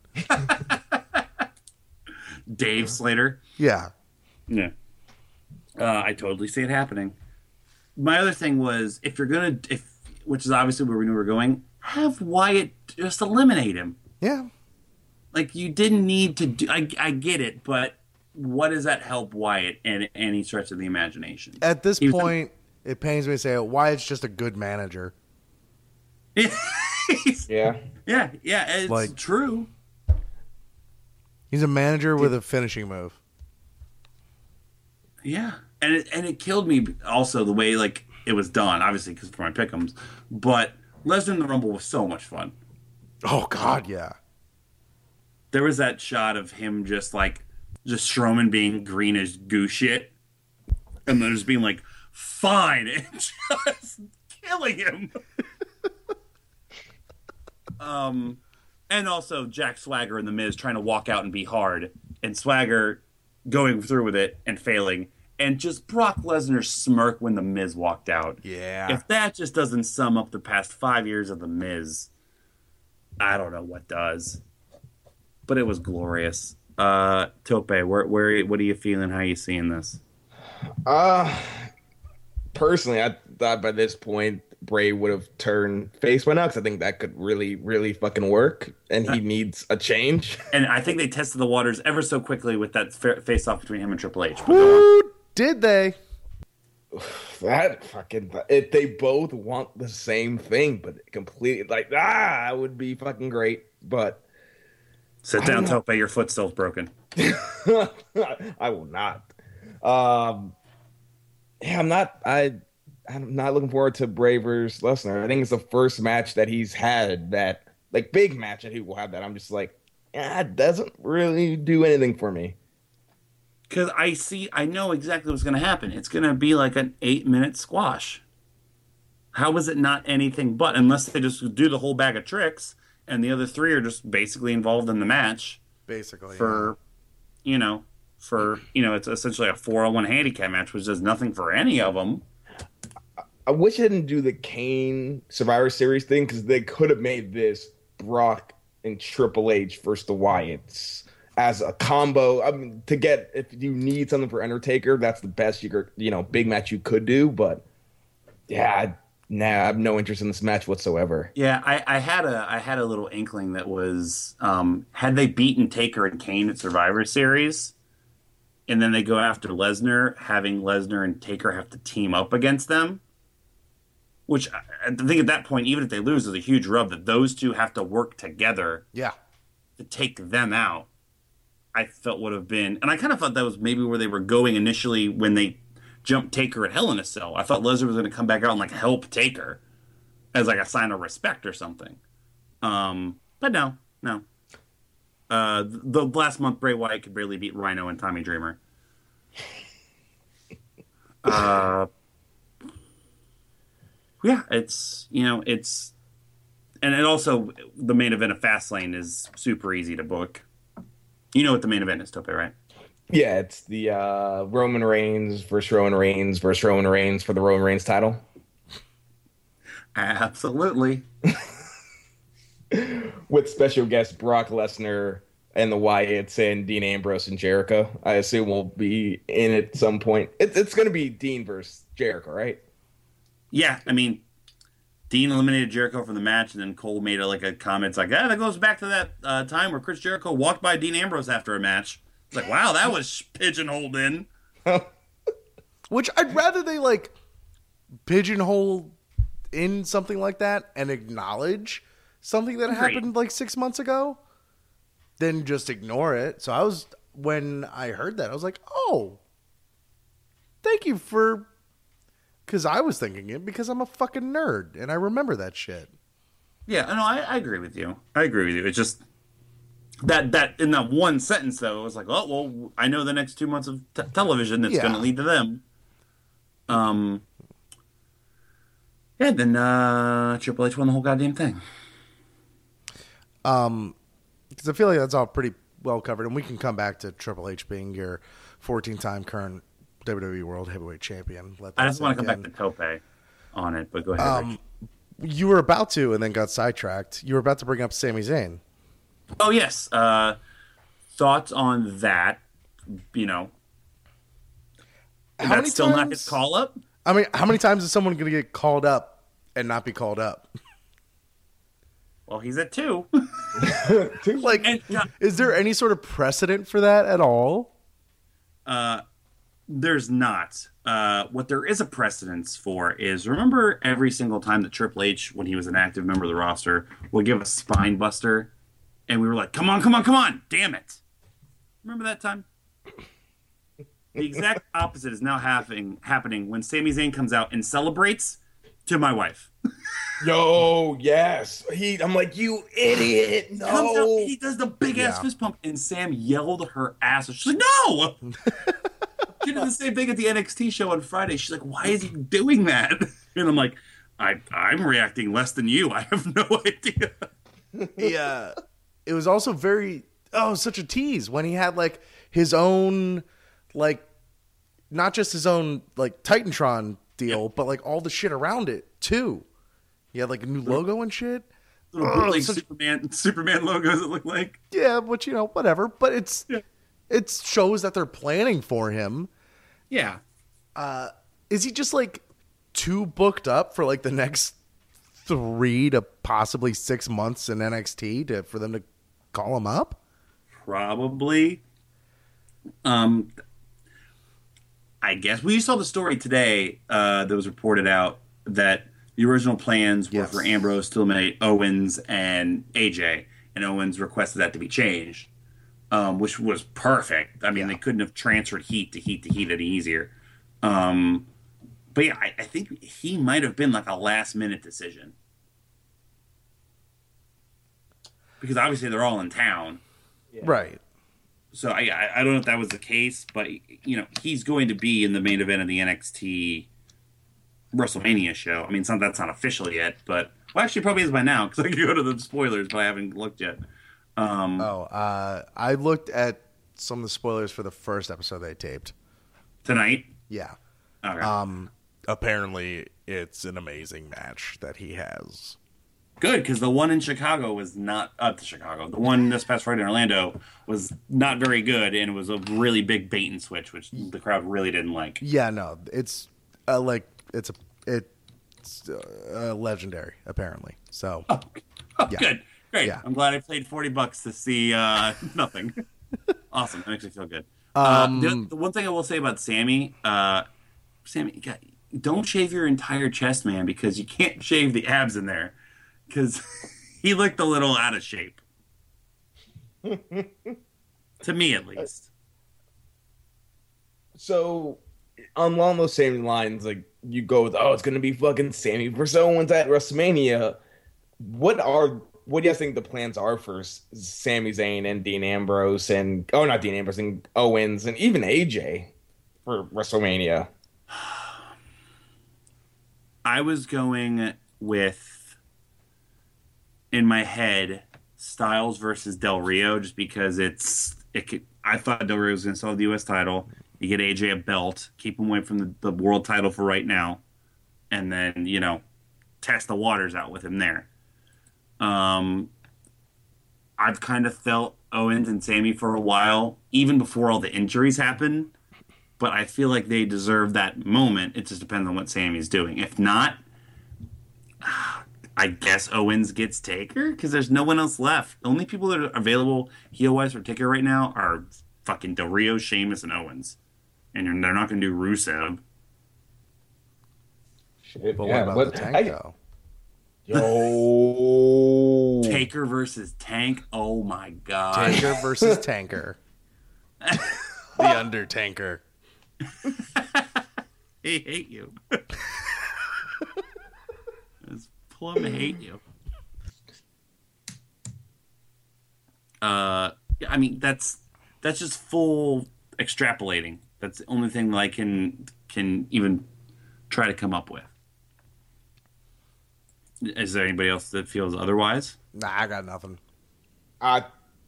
Dave Slater. Yeah, yeah. Uh, I totally see it happening. My other thing was if you're gonna, if which is obviously where we knew we were going, have Wyatt just eliminate him. Yeah. Like you didn't need to do. I I get it, but what does that help Wyatt in any stretch of the imagination? At this Even point. Though- It pains me to say it. Wyatt's just a good manager. Yeah. Yeah. Yeah. Yeah. It's like, true. He's a manager with a finishing move. Yeah. And it, and it killed me also the way like it was done, obviously, because for my pick'ems. But Lesnar in the Rumble was so much fun. Oh, God, yeah. There was that shot of him just like, just Strowman being green as goo shit. And then just being like, fine, and just killing him. um, and also Jack Swagger and the Miz trying to walk out and be hard, and Swagger going through with it and failing, and just Brock Lesnar's smirk when the Miz walked out. Yeah, if that just doesn't sum up the past five years of the Miz, I don't know what does. But it was glorious. Uh, Tope, where, where, what are you feeling? How are you seeing this? Uh. Personally, I thought by this point Bray would have turned face by now because I think that could really, really fucking work, and he needs a change. And I think they tested the waters ever so quickly with that face-off between him and Triple H. Who did they? That fucking it. They both want the same thing, but completely like ah, that would be fucking great. But sit down, Tope. Your foot's still broken. I will not. Um. Yeah, I'm not. I, I'm not looking forward to Bray versus Lesnar. I think it's the first match that he's had that, like, big match that he will have that. I'm just like, yeah, it doesn't really do anything for me. Because I see, I know exactly what's going to happen. It's going to be like an eight minute squash. How is it not anything but? Unless they just do the whole bag of tricks, and the other three are just basically involved in the match. Basically, for yeah. you know. For, you know, it's essentially a four on one handicap match, which does nothing for any of them. I wish I didn't do the Kane Survivor Series thing, because they could have made this Brock and Triple H versus the Wyatts as a combo. I mean, to get, if you need something for Undertaker, that's the best, you could, you know, big match you could do. But, yeah, nah, I have no interest in this match whatsoever. Yeah, I, I had a I had a little inkling that was, um, had they beaten Taker and Kane at Survivor Series, and then they go after Lesnar, having Lesnar and Taker have to team up against them, which I think at that point, even if they lose, is a huge rub that those two have to work together. Yeah, to take them out. I felt would have been, and I kind of thought that was maybe where they were going initially when they jumped Taker at Hell in a Cell. I thought Lesnar was going to come back out and like help Taker as like a sign of respect or something. Um, but no, no. Uh, the, the last month Bray Wyatt could barely beat Rhino and Tommy Dreamer. Uh, yeah, it's, you know, it's, and it also, the main event of Fastlane is super easy to book. You know what the main event is, Tope, right? Yeah, it's the uh, Roman Reigns versus Roman Reigns versus Roman Reigns for the Roman Reigns title. Absolutely. With special guest Brock Lesnar and the Wyatts and Dean Ambrose and Jericho, I assume will be in at some point. It, it's going to be Dean versus Jericho, right? Yeah, I mean, Dean eliminated Jericho from the match, and then Cole made a, like a comment like, ah, that goes back to that uh, time where Chris Jericho walked by Dean Ambrose after a match. It's like, wow, that was pigeonholed in. Which I'd rather they like pigeonhole in something like that and acknowledge something that Great. happened like six months ago than just ignore it. So I was, when I heard that, I was like, oh, thank you for... Because I was thinking it because I'm a fucking nerd and I remember that shit. Yeah, no, I, I agree with you. I agree with you. It's just that that in that one sentence though, it was like, oh well, I know the next two months of t- television that's yeah. going to lead to them. Um, yeah. Then uh, Triple H won the whole goddamn thing. Um, because I feel like that's all pretty well covered, and we can come back to Triple H being your fourteen-time current W W E World Heavyweight Champion. Let I just want to come in. back to Tope on it, but go ahead. Um, you were about to, and then got sidetracked. You were about to bring up Sami Zayn. Oh yes, uh, thoughts on that? You know, how that's many still times, not his call up? I mean, how many times is someone going to get called up and not be called up? Well, he's at two. two? Like, and, uh, is there any sort of precedent for that at all? Uh. There's not. Uh, what there is a precedence for is, remember every single time that Triple H, when he was an active member of the roster, would give a spine buster, and we were like, come on, come on, come on, damn it. Remember that time? The exact opposite is now happening, happening when Sami Zayn comes out and celebrates to my wife. Yo, yes. He, I'm like, you idiot. No. Comes out, he does the big-ass yeah. fist pump, and Sam yelled her ass. She's like, no! She did the same thing at the N X T show on Friday. She's like, why is he doing that? And I'm like, I, I'm reacting less than you. I have no idea. Yeah. It was also very, oh, such a tease when he had like his own, like, not just his own, like, Titantron deal, yep. but like all the shit around it too. He had like a new little, logo and shit. Little oh, like such... Superman, Superman logos, it looked like. Yeah, which, you know, whatever. But it's. Yeah. It shows that they're planning for him. Yeah. Uh, is he just like too booked up for like the next three to possibly six months in N X T to, for them to call him up? Probably. Um, I guess we saw the story today uh, that was reported out that the original plans were yes. for Ambrose to eliminate Owens and A J, and Owens requested that to be changed. Um, which was perfect. I mean, yeah. they couldn't have transferred heat to heat to heat any easier. Um, but yeah, I, I think he might have been like a last-minute decision. Because obviously they're all in town. Yeah. Right. So I I don't know if that was the case, but, you know, he's going to be in the main event of the N X T WrestleMania show. I mean, it's not, that's not official yet, but... Well, actually, it probably is by now, because I can go to the spoilers, but I haven't looked yet. Um, oh, uh, I looked at some of the spoilers for the first episode they taped tonight. Yeah. Okay. Um, apparently it's an amazing match that he has. Good. Cause the one in Chicago was not up to Chicago. The one this past Friday in Orlando was not very good. And it was a really big bait and switch, which the crowd really didn't like. Yeah, no, it's uh, like, it's, a, it uh, legendary, apparently. So, oh, oh yeah. Good. Great. Yeah. I'm glad I played forty bucks to see uh, nothing. Awesome. That makes me feel good. Um, uh, the, the one thing I will say about Sammy, uh, Sammy, you got, don't shave your entire chest, man, because you can't shave the abs in there because he looked a little out of shape. To me, at least. So, along those same lines, like you go with, oh, it's going to be fucking Sammy versus Owens at WrestleMania. What are what do you think the plans are for Sami Zayn and Dean Ambrose and oh, not Dean Ambrose and Owens and even A J for WrestleMania? I was going with, in my head, Styles versus Del Rio, just because it's it. Could, I thought Del Rio was going to sell the U S title. You get A J a belt, keep him away from the, the world title for right now, and then, you know, test the waters out with him there. Um, I've kind of felt Owens and Sammy for a while, even before all the injuries happened, but I feel like they deserve that moment. It just depends on what Sammy's doing. If not, I guess Owens gets Taker because there's no one else left. The only people that are available heel-wise for Taker right now are fucking Del Rio, Sheamus, and Owens. And they're not going to do Rusev. Shit, but yeah, what about but the Tank, I, though? Yo. Taker versus Tank? Oh, my God. Taker versus Tanker. The Undertanker. He hate you. This plum hate you. Uh, I mean, that's... That's just full extrapolating. That's the only thing that I can can even try to come up with. Is there anybody else that feels otherwise? Nah, I got nothing. I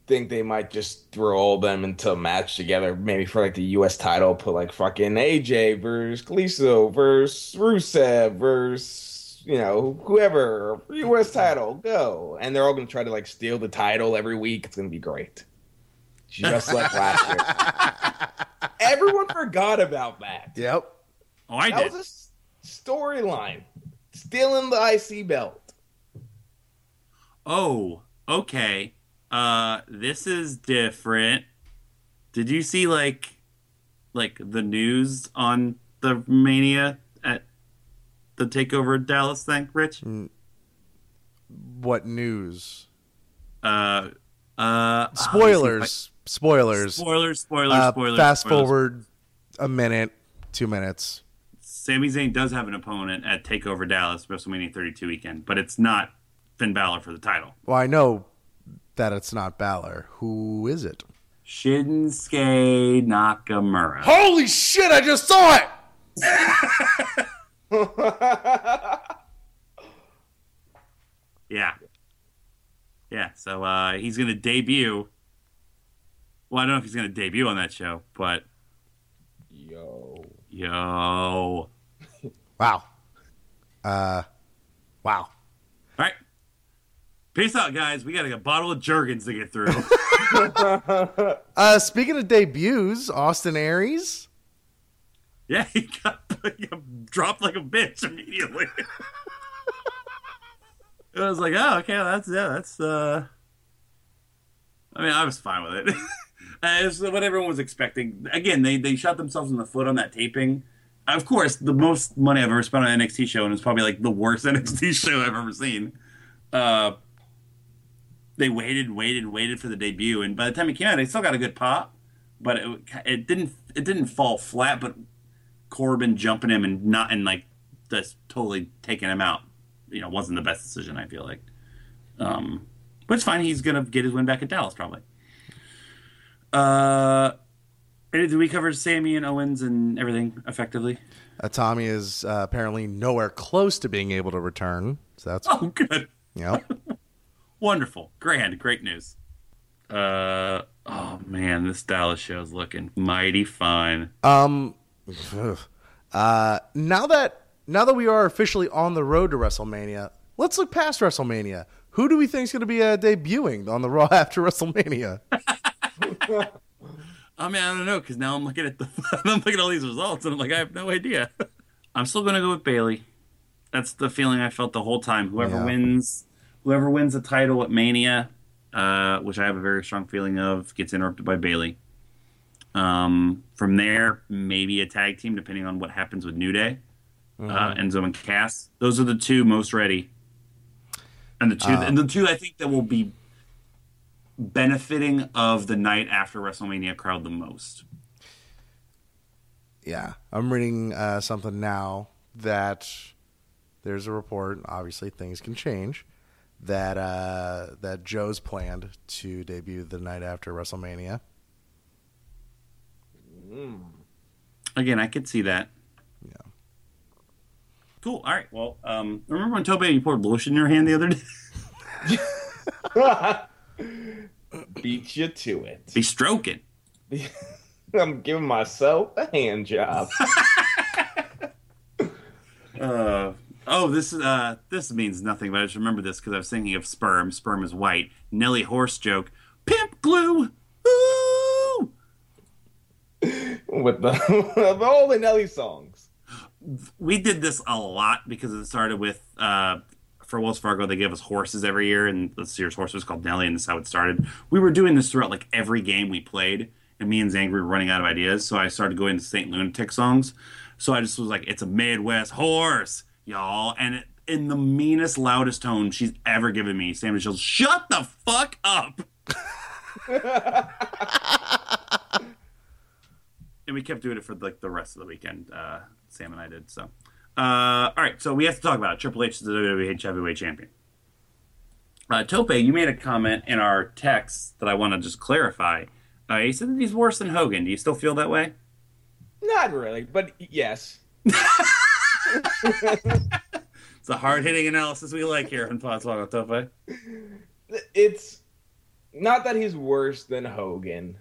think they might just throw all of them into a match together, maybe for like the U S title, put like fucking A J versus Kalisto versus Rusev versus, you know, whoever, U S title, go. And they're all going to try to like steal the title every week. It's going to be great. Just like last year. Everyone forgot about that. Yep. Oh, I that did. That was a storyline. Stealing the I C belt. Oh, okay. Uh, this is different. Did you see, like, like the news on the Mania at the TakeOver Dallas thing, Rich? What news? Uh, uh, Spoilers. Spoilers. Spoilers, spoilers, uh, spoilers. Fast spoilers. Forward a minute, two minutes. Sami Zayn does have an opponent at TakeOver Dallas, WrestleMania thirty-two weekend, but it's not Finn Balor for the title. Well, I know that it's not Balor. Who is it? Shinsuke Nakamura. Holy shit, I just saw it! Yeah. Yeah, so uh, he's going to debut... Well, I don't know if he's going to debut on that show, but... Yo. Yo. Wow. Uh, wow. All right. Peace out, guys. We got like a bottle of Jergens to get through. uh, speaking of debuts, Austin Aries. Yeah, he got, he got dropped like a bitch immediately. It was like, oh, okay, well, that's... Yeah, that's... Uh... I mean, I was fine with it. Uh, it's what everyone was expecting. Again, they, they shot themselves in the foot on that taping. Of course, the most money I've ever spent on an N X T show, and it's probably like the worst N X T show I've ever seen. Uh, they waited, waited, waited for the debut, and by the time it came out, it still got a good pop, but it it didn't it didn't fall flat. But Corbin jumping him and not and like just totally taking him out, you know, wasn't the best decision. I feel like, um, but it's fine. He's gonna get his win back at Dallas probably. Uh, did we cover Sammy and Owens and everything effectively? Uh, Tommy is uh, apparently nowhere close to being able to return, so that's oh good, yeah, wonderful, grand, great news. Uh, oh man, this Dallas show is looking mighty fine. Um, uh, now that now that we are officially on the road to WrestleMania, let's look past WrestleMania. Who do we think is going to be uh, debuting on the Raw after WrestleMania? I mean, I don't know, because now I'm looking at the I'm looking at all these results and I'm like, I have no idea. I'm still gonna go with Bailey. that's the feeling I felt the whole time. Whoever yeah. wins, whoever wins the title at Mania, uh, which I have a very strong feeling of, gets interrupted by Bayley. Um, from there, maybe a tag team, depending on what happens with New Day, mm-hmm. uh, Enzo and Cass. Those are the two most ready, and the two, uh, and the two I think that will be benefiting of the night after WrestleMania crowd the most. Yeah, I'm reading uh, something now that there's a report. Obviously, things can change. That uh, that Joe's planned to debut the night after WrestleMania. Mm. Again, I could see that. Yeah. Cool. All right. Well, um, remember when Toby you poured lotion in your hand the other day? Beat you to it. Be stroking. I'm giving myself a hand job. uh, oh, this uh, this means nothing, but I just remember this because I was thinking of sperm. Sperm is white. Nelly Horse joke. Pimp glue. Ooh. With the with all the Nelly songs. We did this a lot because it started with, uh, for Wells Fargo, they gave us horses every year, and the Sears horse was called Nelly, and this is how it started. We were doing this throughout like every game we played. And me and Zangry were running out of ideas, so I started going to Saint Lunatic songs. So I just was like, it's a Midwest horse, y'all. And it, in the meanest, loudest tone she's ever given me, Sam Michelle's, shut the fuck up. And we kept doing it for like the rest of the weekend, uh, Sam and I did. So, uh, all right, so we have to talk about it. Triple H is the W W E Heavyweight Champion. Uh, Tope, you made a comment in our text that I want to just clarify. Uh, he said that he's worse than Hogan. Do you still feel that way? Not really, but yes. It's a hard-hitting analysis we like here on Podswoggle, Tope. It's not that he's worse than Hogan,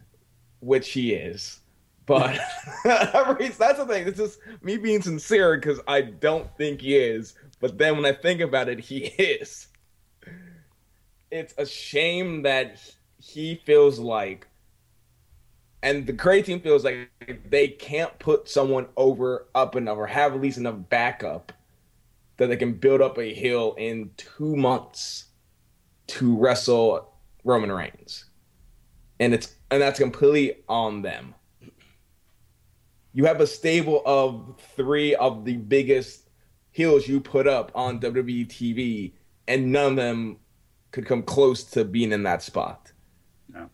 which he is, but that's the thing. It's just me being sincere because I don't think he is, but then when I think about it, he is. It's a shame that he feels like, and the great team feels like, they can't put someone over up enough or have at least enough backup that they can build up a heel in two months to wrestle Roman Reigns. And it's and that's completely on them. You have a stable of three of the biggest heels you put up on W W E T V, and none of them could come close to being in that spot. No.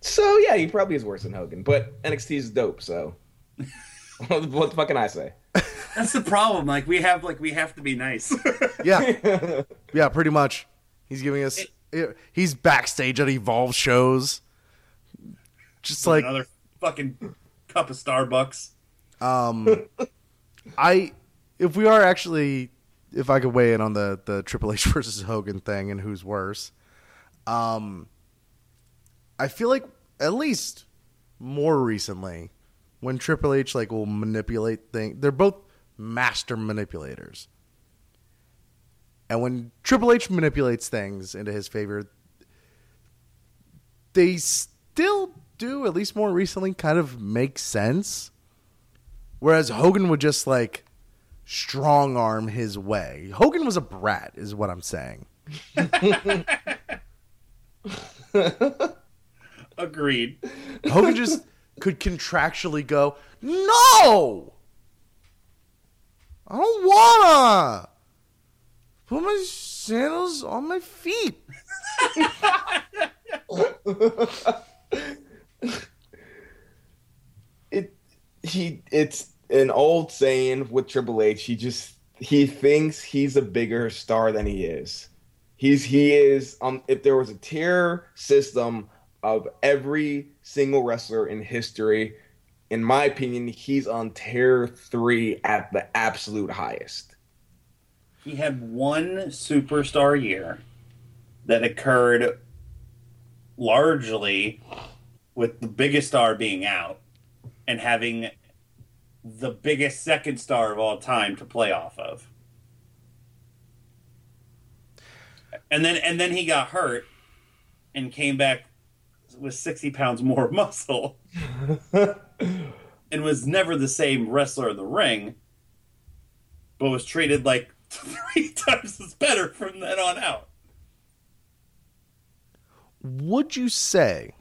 So, yeah, he probably is worse than Hogan, but N X T is dope, so what the fuck can I say? That's the problem. Like, we have like we have to be nice. Yeah. Yeah, pretty much. He's giving us it, – he's backstage at Evolve shows. Just like – another fucking cup of Starbucks. Um, I – if we are actually – if I could weigh in on the, the Triple H versus Hogan thing and who's worse, um, I feel like at least more recently when Triple H like will manipulate things, they're both master manipulators. And when Triple H manipulates things into his favor, they still do, at least more recently, kind of make sense. Whereas Hogan would just like strong arm his way. Hogan was a brat is what I'm saying. Agreed. Hogan just could contractually go, no! I don't wanna! Put my sandals on my feet. it, he, it's an old saying with Triple H. He just, he thinks he's a bigger star than he is. He's, he is, um, if there was a tier system of every single wrestler in history, in my opinion, he's on tier three at the absolute highest. He had one superstar year that occurred largely with the biggest star being out and having the biggest second star of all time to play off of. And then, and then he got hurt and came back with sixty pounds more muscle and was never the same wrestler in the ring, but was treated like three times as better from then on out. Would you say,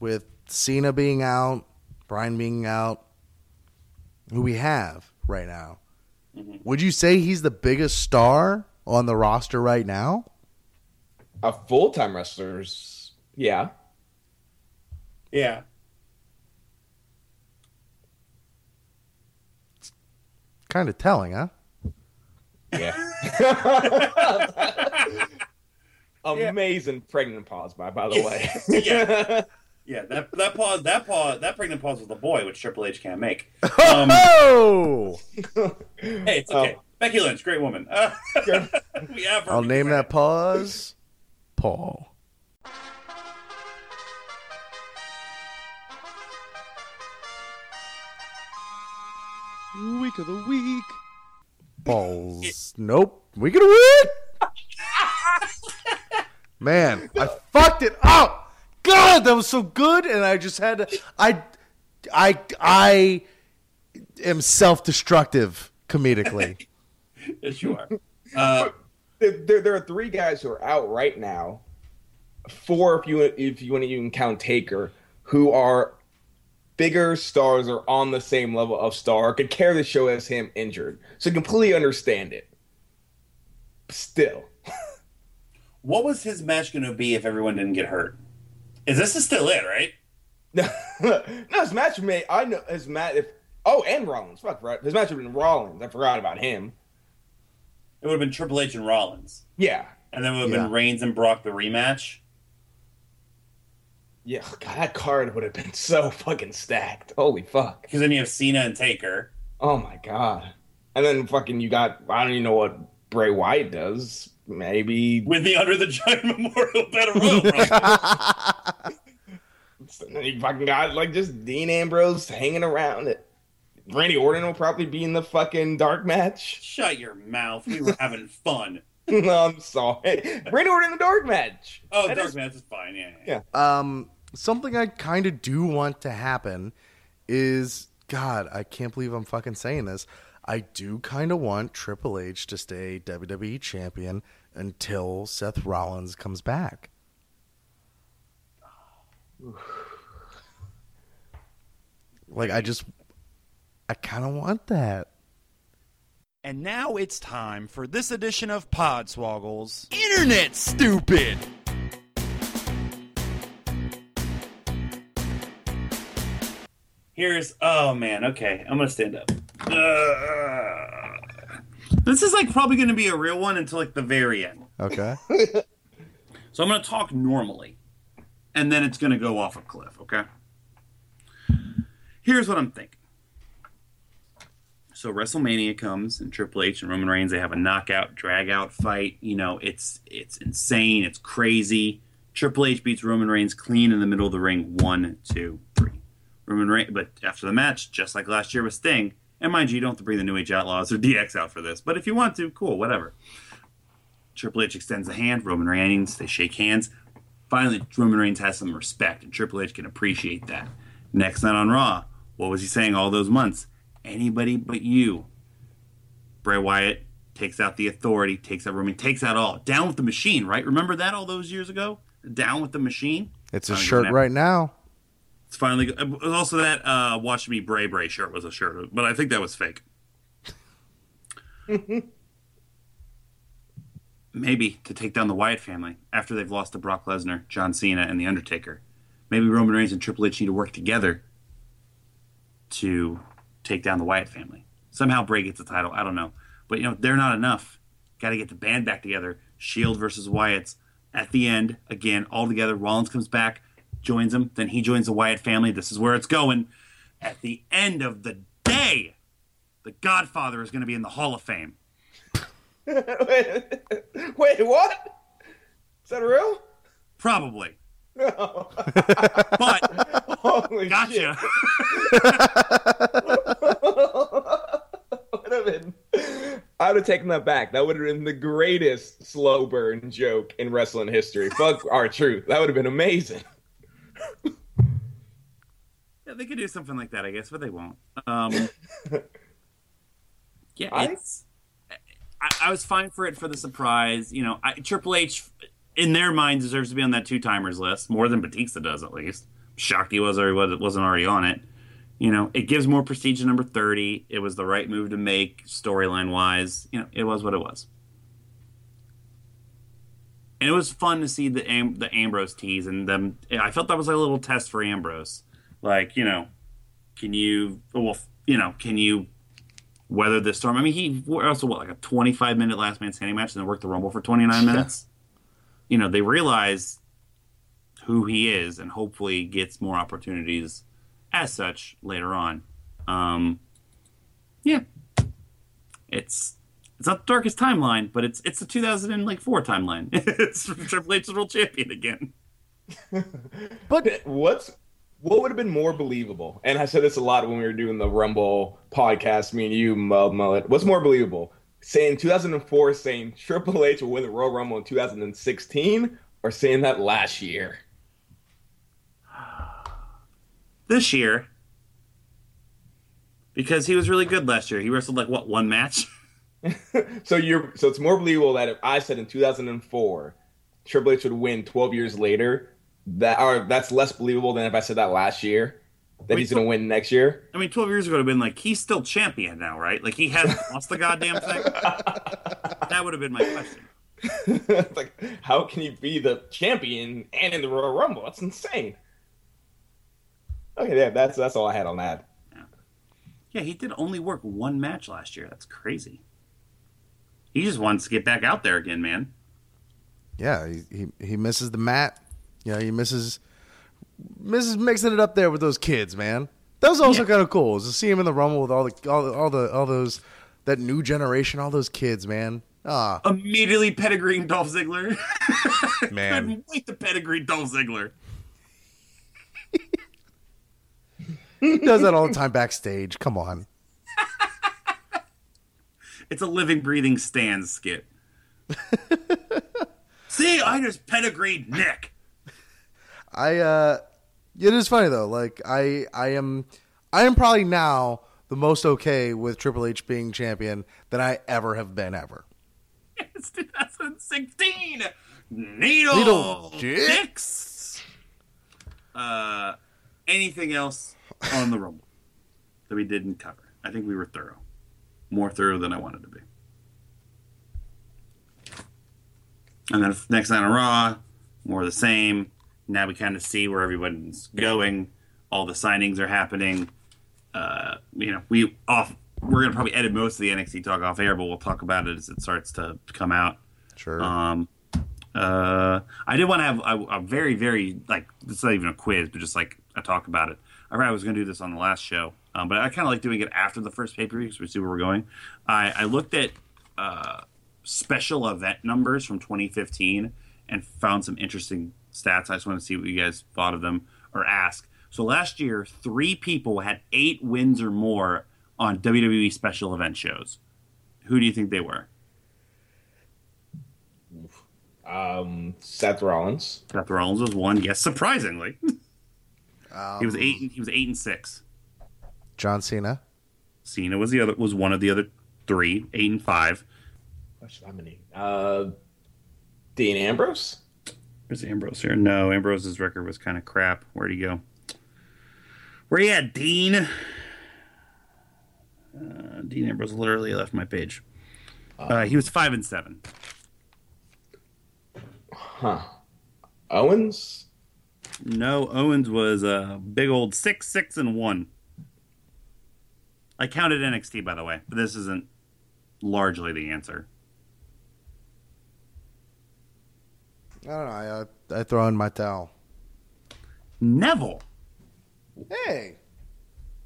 with Cena being out, Bryan being out, who we have right now, mm-hmm. would you say he's the biggest star on the roster right now? A full-time wrestlers, yeah. Yeah. It's kind of telling, huh? Yeah. Amazing yeah. pregnant pause, by by the way. yeah. Yeah, that that pause, that pause, that pregnant pause was the boy, which Triple H can't make. Um, oh! Hey, it's okay. Um, Becky Lynch, great woman. Uh, we have her I'll name friend. That pause Paul. Week of the week. Balls. It- nope. Week of the week. Man, I fucked it up. God, that was so good, and I just had to. I, I, I am self-destructive comedically. Yes, you are. Uh, there, there are three guys who are out right now. Four, if you if you want to even count Taker, who are bigger stars or on the same level of star, could carry the show as him injured. So completely understand it. Still, what was his match going to be if everyone didn't get hurt? Is this is still it, right? No, his match made. I know his match. If oh, and Rollins, fuck right. His match would have been Rollins. I forgot about him. It would have been Triple H and Rollins. Yeah, and then it would have yeah. been Reigns and Brock the rematch. Yeah, God, that card would have been so fucking stacked. Holy fuck! Because then you have Cena and Taker. Oh my god! And then fucking you got. I don't even know what Bray Wyatt does. Maybe with the Under the Giant Memorial Battle Royal. You fucking got like just Dean Ambrose hanging around it. Randy Orton will probably be in the fucking dark match. Shut your mouth. We were having fun. No, I'm sorry. Randy Orton in the dark match. Oh, that dark is... match is fine. Yeah, yeah. yeah. Um, something I kind of do want to happen is God. I can't believe I'm fucking saying this. I do kind of want Triple H to stay W W E champion until Seth Rollins comes back. Like, I just, I kind of want that. And now it's time for this edition of Podswoggle's Internet Stupid. Here's, oh man, okay, I'm going to stand up. Uh, this is like probably going to be a real one until like the very end. Okay. So I'm going to talk normally, and then it's going to go off a cliff. Okay. Here's what I'm thinking. So WrestleMania comes, and Triple H and Roman Reigns, they have a knockout, drag out fight. You know, it's it's insane. It's crazy. Triple H beats Roman Reigns clean in the middle of the ring. One, two, three. Roman Reigns, but after the match, just like last year with Sting. And mind you, you don't have to bring the New Age Outlaws or D X out for this. But if you want to, cool, whatever. Triple H extends a hand. Roman Reigns, they shake hands. Finally, Roman Reigns has some respect, and Triple H can appreciate that. Next night on Raw, what was he saying all those months? Anybody but you. Bray Wyatt takes out the Authority, takes out Roman, takes out all. Down with the Machine, right? Remember that all those years ago? Down with the Machine? It's a shirt right now. It's finally also that uh, "Watch Me Bray Bray" shirt was a shirt, but I think that was fake. Maybe to take down the Wyatt family after they've lost to Brock Lesnar, John Cena, and The Undertaker. Maybe Roman Reigns and Triple H need to work together to take down the Wyatt family. Somehow Bray gets the title. I don't know, but you know they're not enough. Got to get the band back together. Shield versus Wyatt's at the end again, all together. Rollins comes back. Joins him, then he joins the Wyatt family. This is where it's going. At the end of the day, the Godfather is going to be in the Hall of Fame. wait, wait, what? Is that real? Probably. No. But, holy gotcha. Shit. Been, I would have taken that back. That would have been the greatest slow burn joke in wrestling history. Fuck our truth. That would have been amazing. Yeah, they could do something like that, I guess, but they won't. Um, yeah, I, I, I was fine for it for the surprise. You know, I, Triple H, in their mind, deserves to be on that two-timers list more than Batista does, at least. Shocked he was or he wasn't already on it. You know, it gives more prestige to number thirty. It was the right move to make storyline-wise. You know, it was what it was. And it was fun to see the Am- the Ambrose tease, and them. I felt that was like a little test for Ambrose. Like, you know, can you, well, you know, can you weather this storm? I mean, he also, what, like a twenty-five minute last man standing match and then worked the Rumble for twenty-nine yeah. minutes? You know, they realize who he is and hopefully gets more opportunities as such later on. Um, yeah. It's... It's not the darkest timeline, but it's it's the two thousand four timeline. It's Triple H's world champion again. But what's what would have been more believable? And I said this a lot when we were doing the Rumble podcast, me and you, Mud Mullet. What's more believable? Saying two thousand four, saying Triple H will win the Royal Rumble in two thousand sixteen, or saying that last year? This year. Because he was really good last year. He wrestled, like, what, one match? so you're so it's more believable that if I said in two thousand four Triple H would win twelve years later, that or that's less believable than if I said that last year, that I mean, he's going to win next year. I mean, twelve years ago would have been like, he's still champion now, right? Like, he hasn't lost the goddamn thing. That would have been my question. It's like, how can he be the champion and in the Royal Rumble? That's insane. Okay, yeah, that's that's all I had on that. Yeah, yeah he did only work one match last year. That's crazy. He just wants to get back out there again, man. Yeah, he he, he misses the mat. Yeah, he misses misses mixing it up there with those kids, man. That was also yeah. kind of cool, was to see him in the Rumble with all the all the, all the all those that new generation, all those kids, man. Ah, immediately pedigreeing Dolph Ziggler. Man, couldn't wait to pedigree Dolph Ziggler. He does that all the time backstage. Come on. It's a living, breathing Stan's skit. See, I just pedigreed Nick. I, uh, it is funny though. Like I, I am, I am probably now the most okay with Triple H being champion than I ever have been ever. It's twenty sixteen. Needle, Needle dicks. Uh, anything else on the Rumble that we didn't cover? I think we were thorough. More thorough than I wanted to be. And then next night on Raw, more of the same. Now we kind of see where everybody's going. All the signings are happening. Uh, you know, we off. We're gonna probably edit most of the N X T talk off air, but we'll talk about it as it starts to come out. Sure. Um, uh, I did want to have a, a very, very like. It's not even a quiz, but just like a talk about it. All right, I was gonna do this on the last show. Um, but I kind of like doing it after the first pay-per-view because we see where we're going. I, I looked at uh, special event numbers from twenty fifteen and found some interesting stats. I just want to see what you guys thought of them or ask. So last year, three people had eight wins or more on W W E special event shows. Who do you think they were? Um, Seth Rollins. Seth Rollins was one, yes, surprisingly. um, he was eight. He was eight and six. John Cena. Cena was the other was one of the other three, eight and five. Gosh, how many? Uh, Dean Ambrose? There's Ambrose here. No, Ambrose's record was kind of crap. Where'd he go? Where you at, Dean? Uh, Dean Ambrose literally left my page. Uh, he was five and seven. Huh. Owens? No, Owens was a big old six, six and one. I counted N X T, by the way, but this isn't largely the answer. I don't know. I, I throw in my towel. Neville. Hey.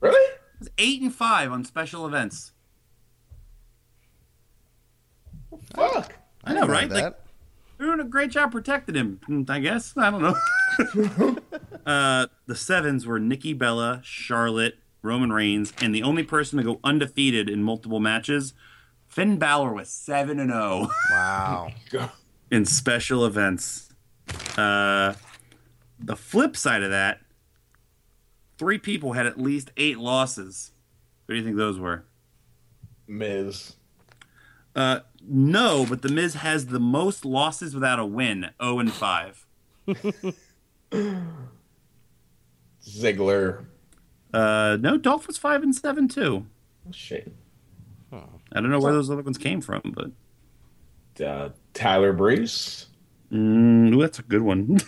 Really? It's eight and five on special events. Fuck. I, I know, right? Like, you're doing a great job protecting him, I guess. I don't know. uh, the sevens were Nikki Bella, Charlotte, Roman Reigns, and the only person to go undefeated in multiple matches, Finn Balor was seven and oh. Wow. In special events. Uh, the flip side of that, three people had at least eight losses. What do you think those were? Miz. Uh, no, but the Miz has the most losses without a win, zero and five. Ziggler. Uh, no, Dolph was five and seven too. Shit. Oh. I don't know where those other ones came from, but uh, Tyler Breeze. Mm, ooh, that's a good one.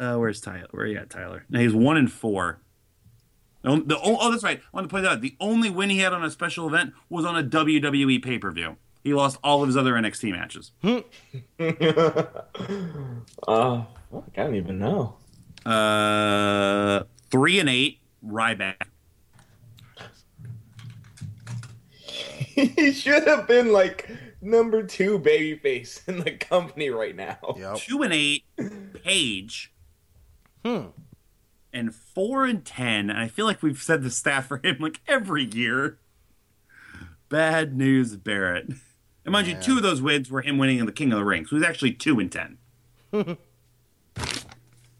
uh, where's Tyler? Where you at, Tyler? No, he's one and four. The, the, oh, oh, that's right. I want to point that out. The only win he had on a special event was on a W W E pay per view. He lost all of his other N X T matches. uh, fuck, I don't even know. Uh, three and eight. Ryback. He should have been like number two babyface in the company right now. Yep. Two and eight, Paige, hmm. and four and ten. And I feel like we've said the staff for him like every year. Bad News Barrett. And mind yeah. you, two of those wins were him winning in the King of the Ring. So he's actually two and ten.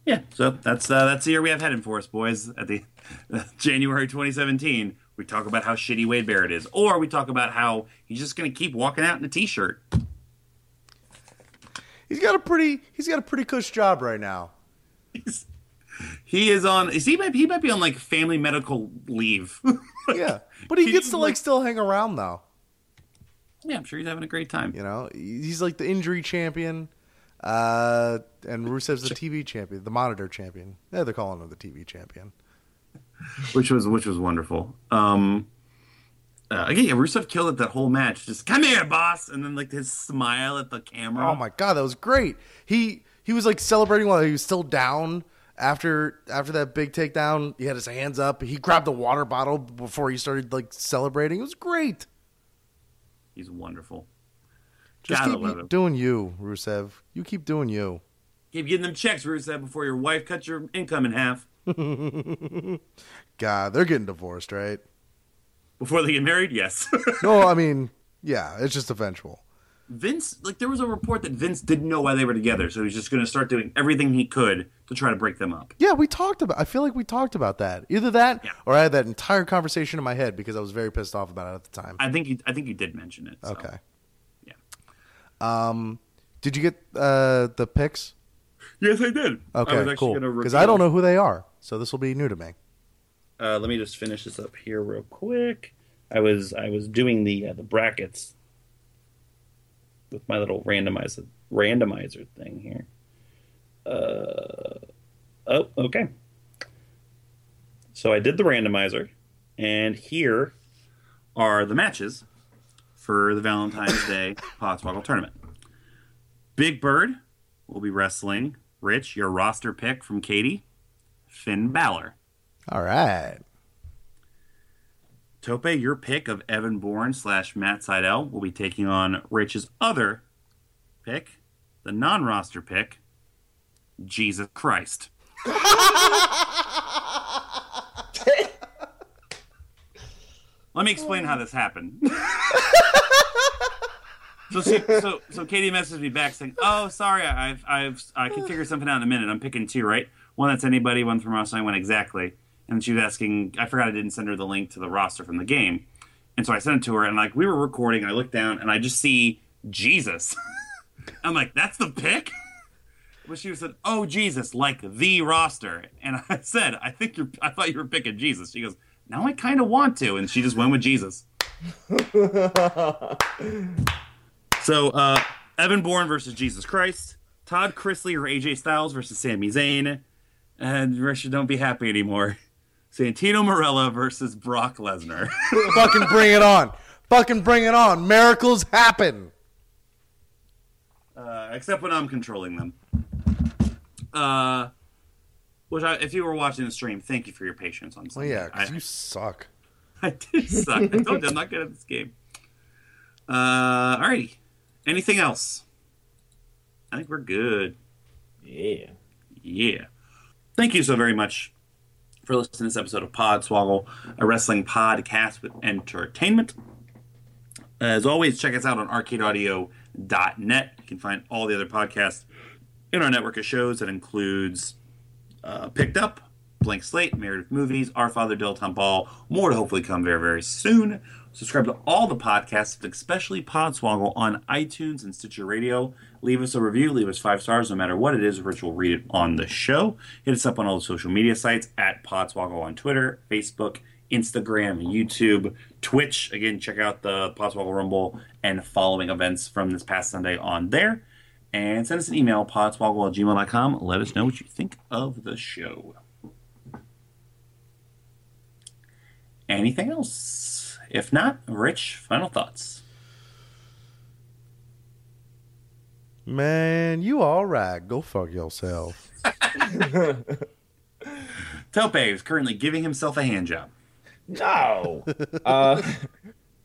Yeah, so that's uh, that's the year we have heading for us, boys. At the uh, January twenty seventeen, we talk about how shitty Wade Barrett is, or we talk about how he's just going to keep walking out in a t-shirt. He's got a pretty he's got a pretty cush job right now. He's, he is on. Is he might he might be on like family medical leave. Yeah, but he gets to like still hang around though. Yeah, I'm sure he's having a great time. You know, he's like the injury champion. Uh, and Rusev's the T V champion, the monitor champion. Yeah, they're calling him the T V champion, which was which was wonderful. Um, uh, again, yeah, Rusev killed it that whole match. Just come here, boss, and then like his smile at the camera. Oh my god, that was great. He he was like celebrating while he was still down after after that big takedown. He had his hands up. He grabbed a water bottle before he started like celebrating. It was great. He's wonderful. Just God, keep, keep doing you, Rusev. You keep doing you. Keep getting them checks, Rusev, before your wife cuts your income in half. God, they're getting divorced, right? Before they get married, yes. No, I mean, yeah, it's just eventual. Vince, like, there was a report that Vince didn't know why they were together, so he was just going to start doing everything he could to try to break them up. Yeah, we talked about I feel like we talked about that. Either that, yeah. or I had that entire conversation in my head because I was very pissed off about it at the time. I think you, I think you did mention it. So. Okay. Um, did you get uh, the picks? Yes, I did. Okay, I cool. Because I don't know who they are, so this will be new to me. Uh, let me just finish this up here real quick. I was I was doing the uh, the brackets with my little randomizer randomizer thing here. Uh, oh, okay. So I did the randomizer, and here are the matches for the Valentine's Day Podswoggle Tournament. Big Bird will be wrestling. Rich, your roster pick from Katie. Finn Balor. All right. Tope, your pick of Evan Bourne slash Matt Sydal will be taking on Rich's other pick, the non-roster pick, Jesus Christ. Let me explain how this happened. So, she, so, so Katie messaged me back saying, "Oh, sorry, I've, I've, I can figure something out in a minute. I'm picking two, right? One that's anybody, one from wrestling, one exactly." And she was asking, I forgot I didn't send her the link to the roster from the game, and so I sent it to her. And like we were recording, and I looked down, and I just see Jesus. I'm like, "That's the pick." But she said, "Oh, Jesus, like the roster." And I said, "I think you're. I thought you were picking Jesus." She goes, "Now I kind of want to," and she just went with Jesus. So, uh, Evan Bourne versus Jesus Christ. Todd Chrisley or A J Styles versus Sami Zayn. And Richard, don't be happy anymore. Santino Marella versus Brock Lesnar. Fucking bring it on. Fucking bring it on. Miracles happen. Uh, except when I'm controlling them. Uh, which, I, if you were watching the stream, thank you for your patience on Sunday. Well, yeah, because you suck. I did suck. I told you I'm not good at this game. Uh, all righty. Anything else? I think we're good. Yeah. Yeah. Thank you so very much for listening to this episode of Podswoggle, a wrestling podcast with entertainment. As always, check us out on arcade audio dot net. You can find all the other podcasts in our network of shows. That includes uh, Picked Up, Blank Slate, Married with Movies, Our Father Dilettante Ball, more to hopefully come very, very soon. Subscribe to all the podcasts, especially Podswoggle, on iTunes and Stitcher Radio. Leave us a review. Leave us five stars, no matter what it is. Rich will read it on the show. Hit us up on all the social media sites, at Podswoggle on Twitter, Facebook, Instagram, YouTube, Twitch. Again, check out the Podswoggle Rumble and following events from this past Sunday on there. And send us an email, podswoggle at gmail dot com. Let us know what you think of the show. Anything else? If not, Rich, final thoughts. Man, you all right. Go fuck yourself. Tope is currently giving himself a hand job. No. uh,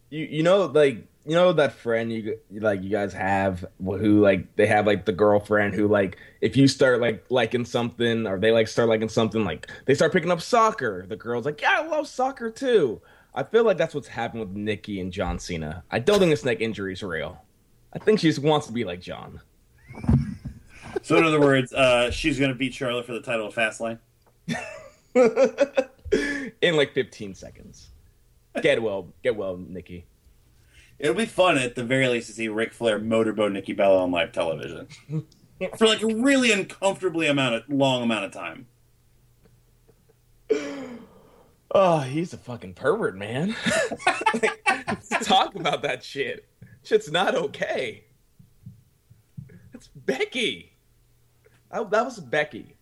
you you know, like, you know that friend you like you guys have who like they have like the girlfriend who like if you start like liking something or they like start liking something like they start picking up soccer. The girl's like, yeah, I love soccer too. I feel like that's what's happened with Nikki and John Cena. I don't think this neck injury is real. I think she just wants to be like John. So in other words, uh, she's gonna beat Charlotte for the title of Fastlane in like fifteen seconds. Get well, get well, Nikki. It'll be fun at the very least to see Ric Flair motorboat Nikki Bella on live television for like a really uncomfortably amount of long amount of time. Oh, he's a fucking pervert, man. Like, talk about that shit. Shit's not okay. That's Becky. I, that was Becky.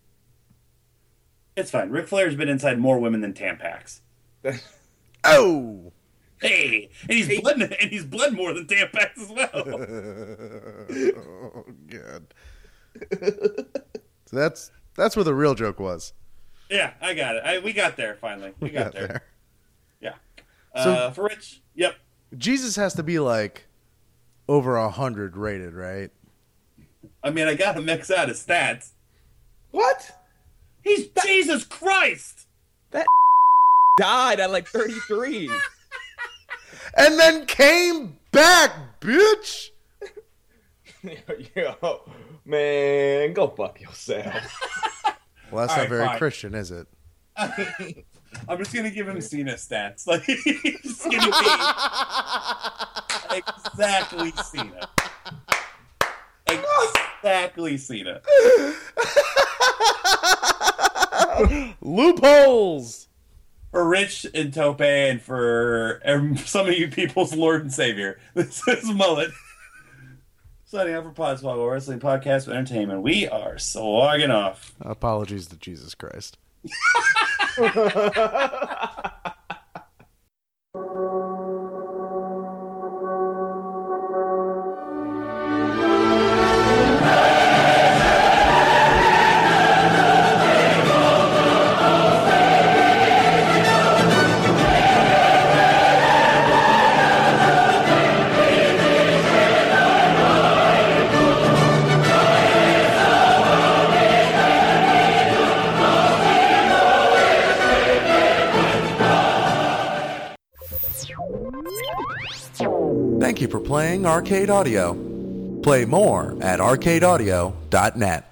It's fine. Ric Flair's been inside more women than Tampax. Oh. Hey, and he's hey. bled, and he's bled more than Tampax as well. Oh god! So that's that's where the real joke was. Yeah, I got it. I, we got there finally. We, we got, got there. there. Yeah. Uh, so for Rich, yep. Jesus has to be like over a hundred rated, right? I mean, I got to mix out his stats. What? He's that, Jesus Christ. That died at like thirty-three. And then came back, bitch. yo, yo, man, go fuck yourself. Well, that's all not right, very fine. Christian, is it? I'm just gonna give him Cena stats. Like he's gonna be exactly Cena. Exactly Cena. Loopholes. For Rich and Tope and for some of you people's Lord and Savior, this is Mullet. Signing off for Podswoggle, a wrestling podcast with entertainment. We are slogging off. Apologies to Jesus Christ. Thank you for playing Arcade Audio. Play more at arcade audio dot net.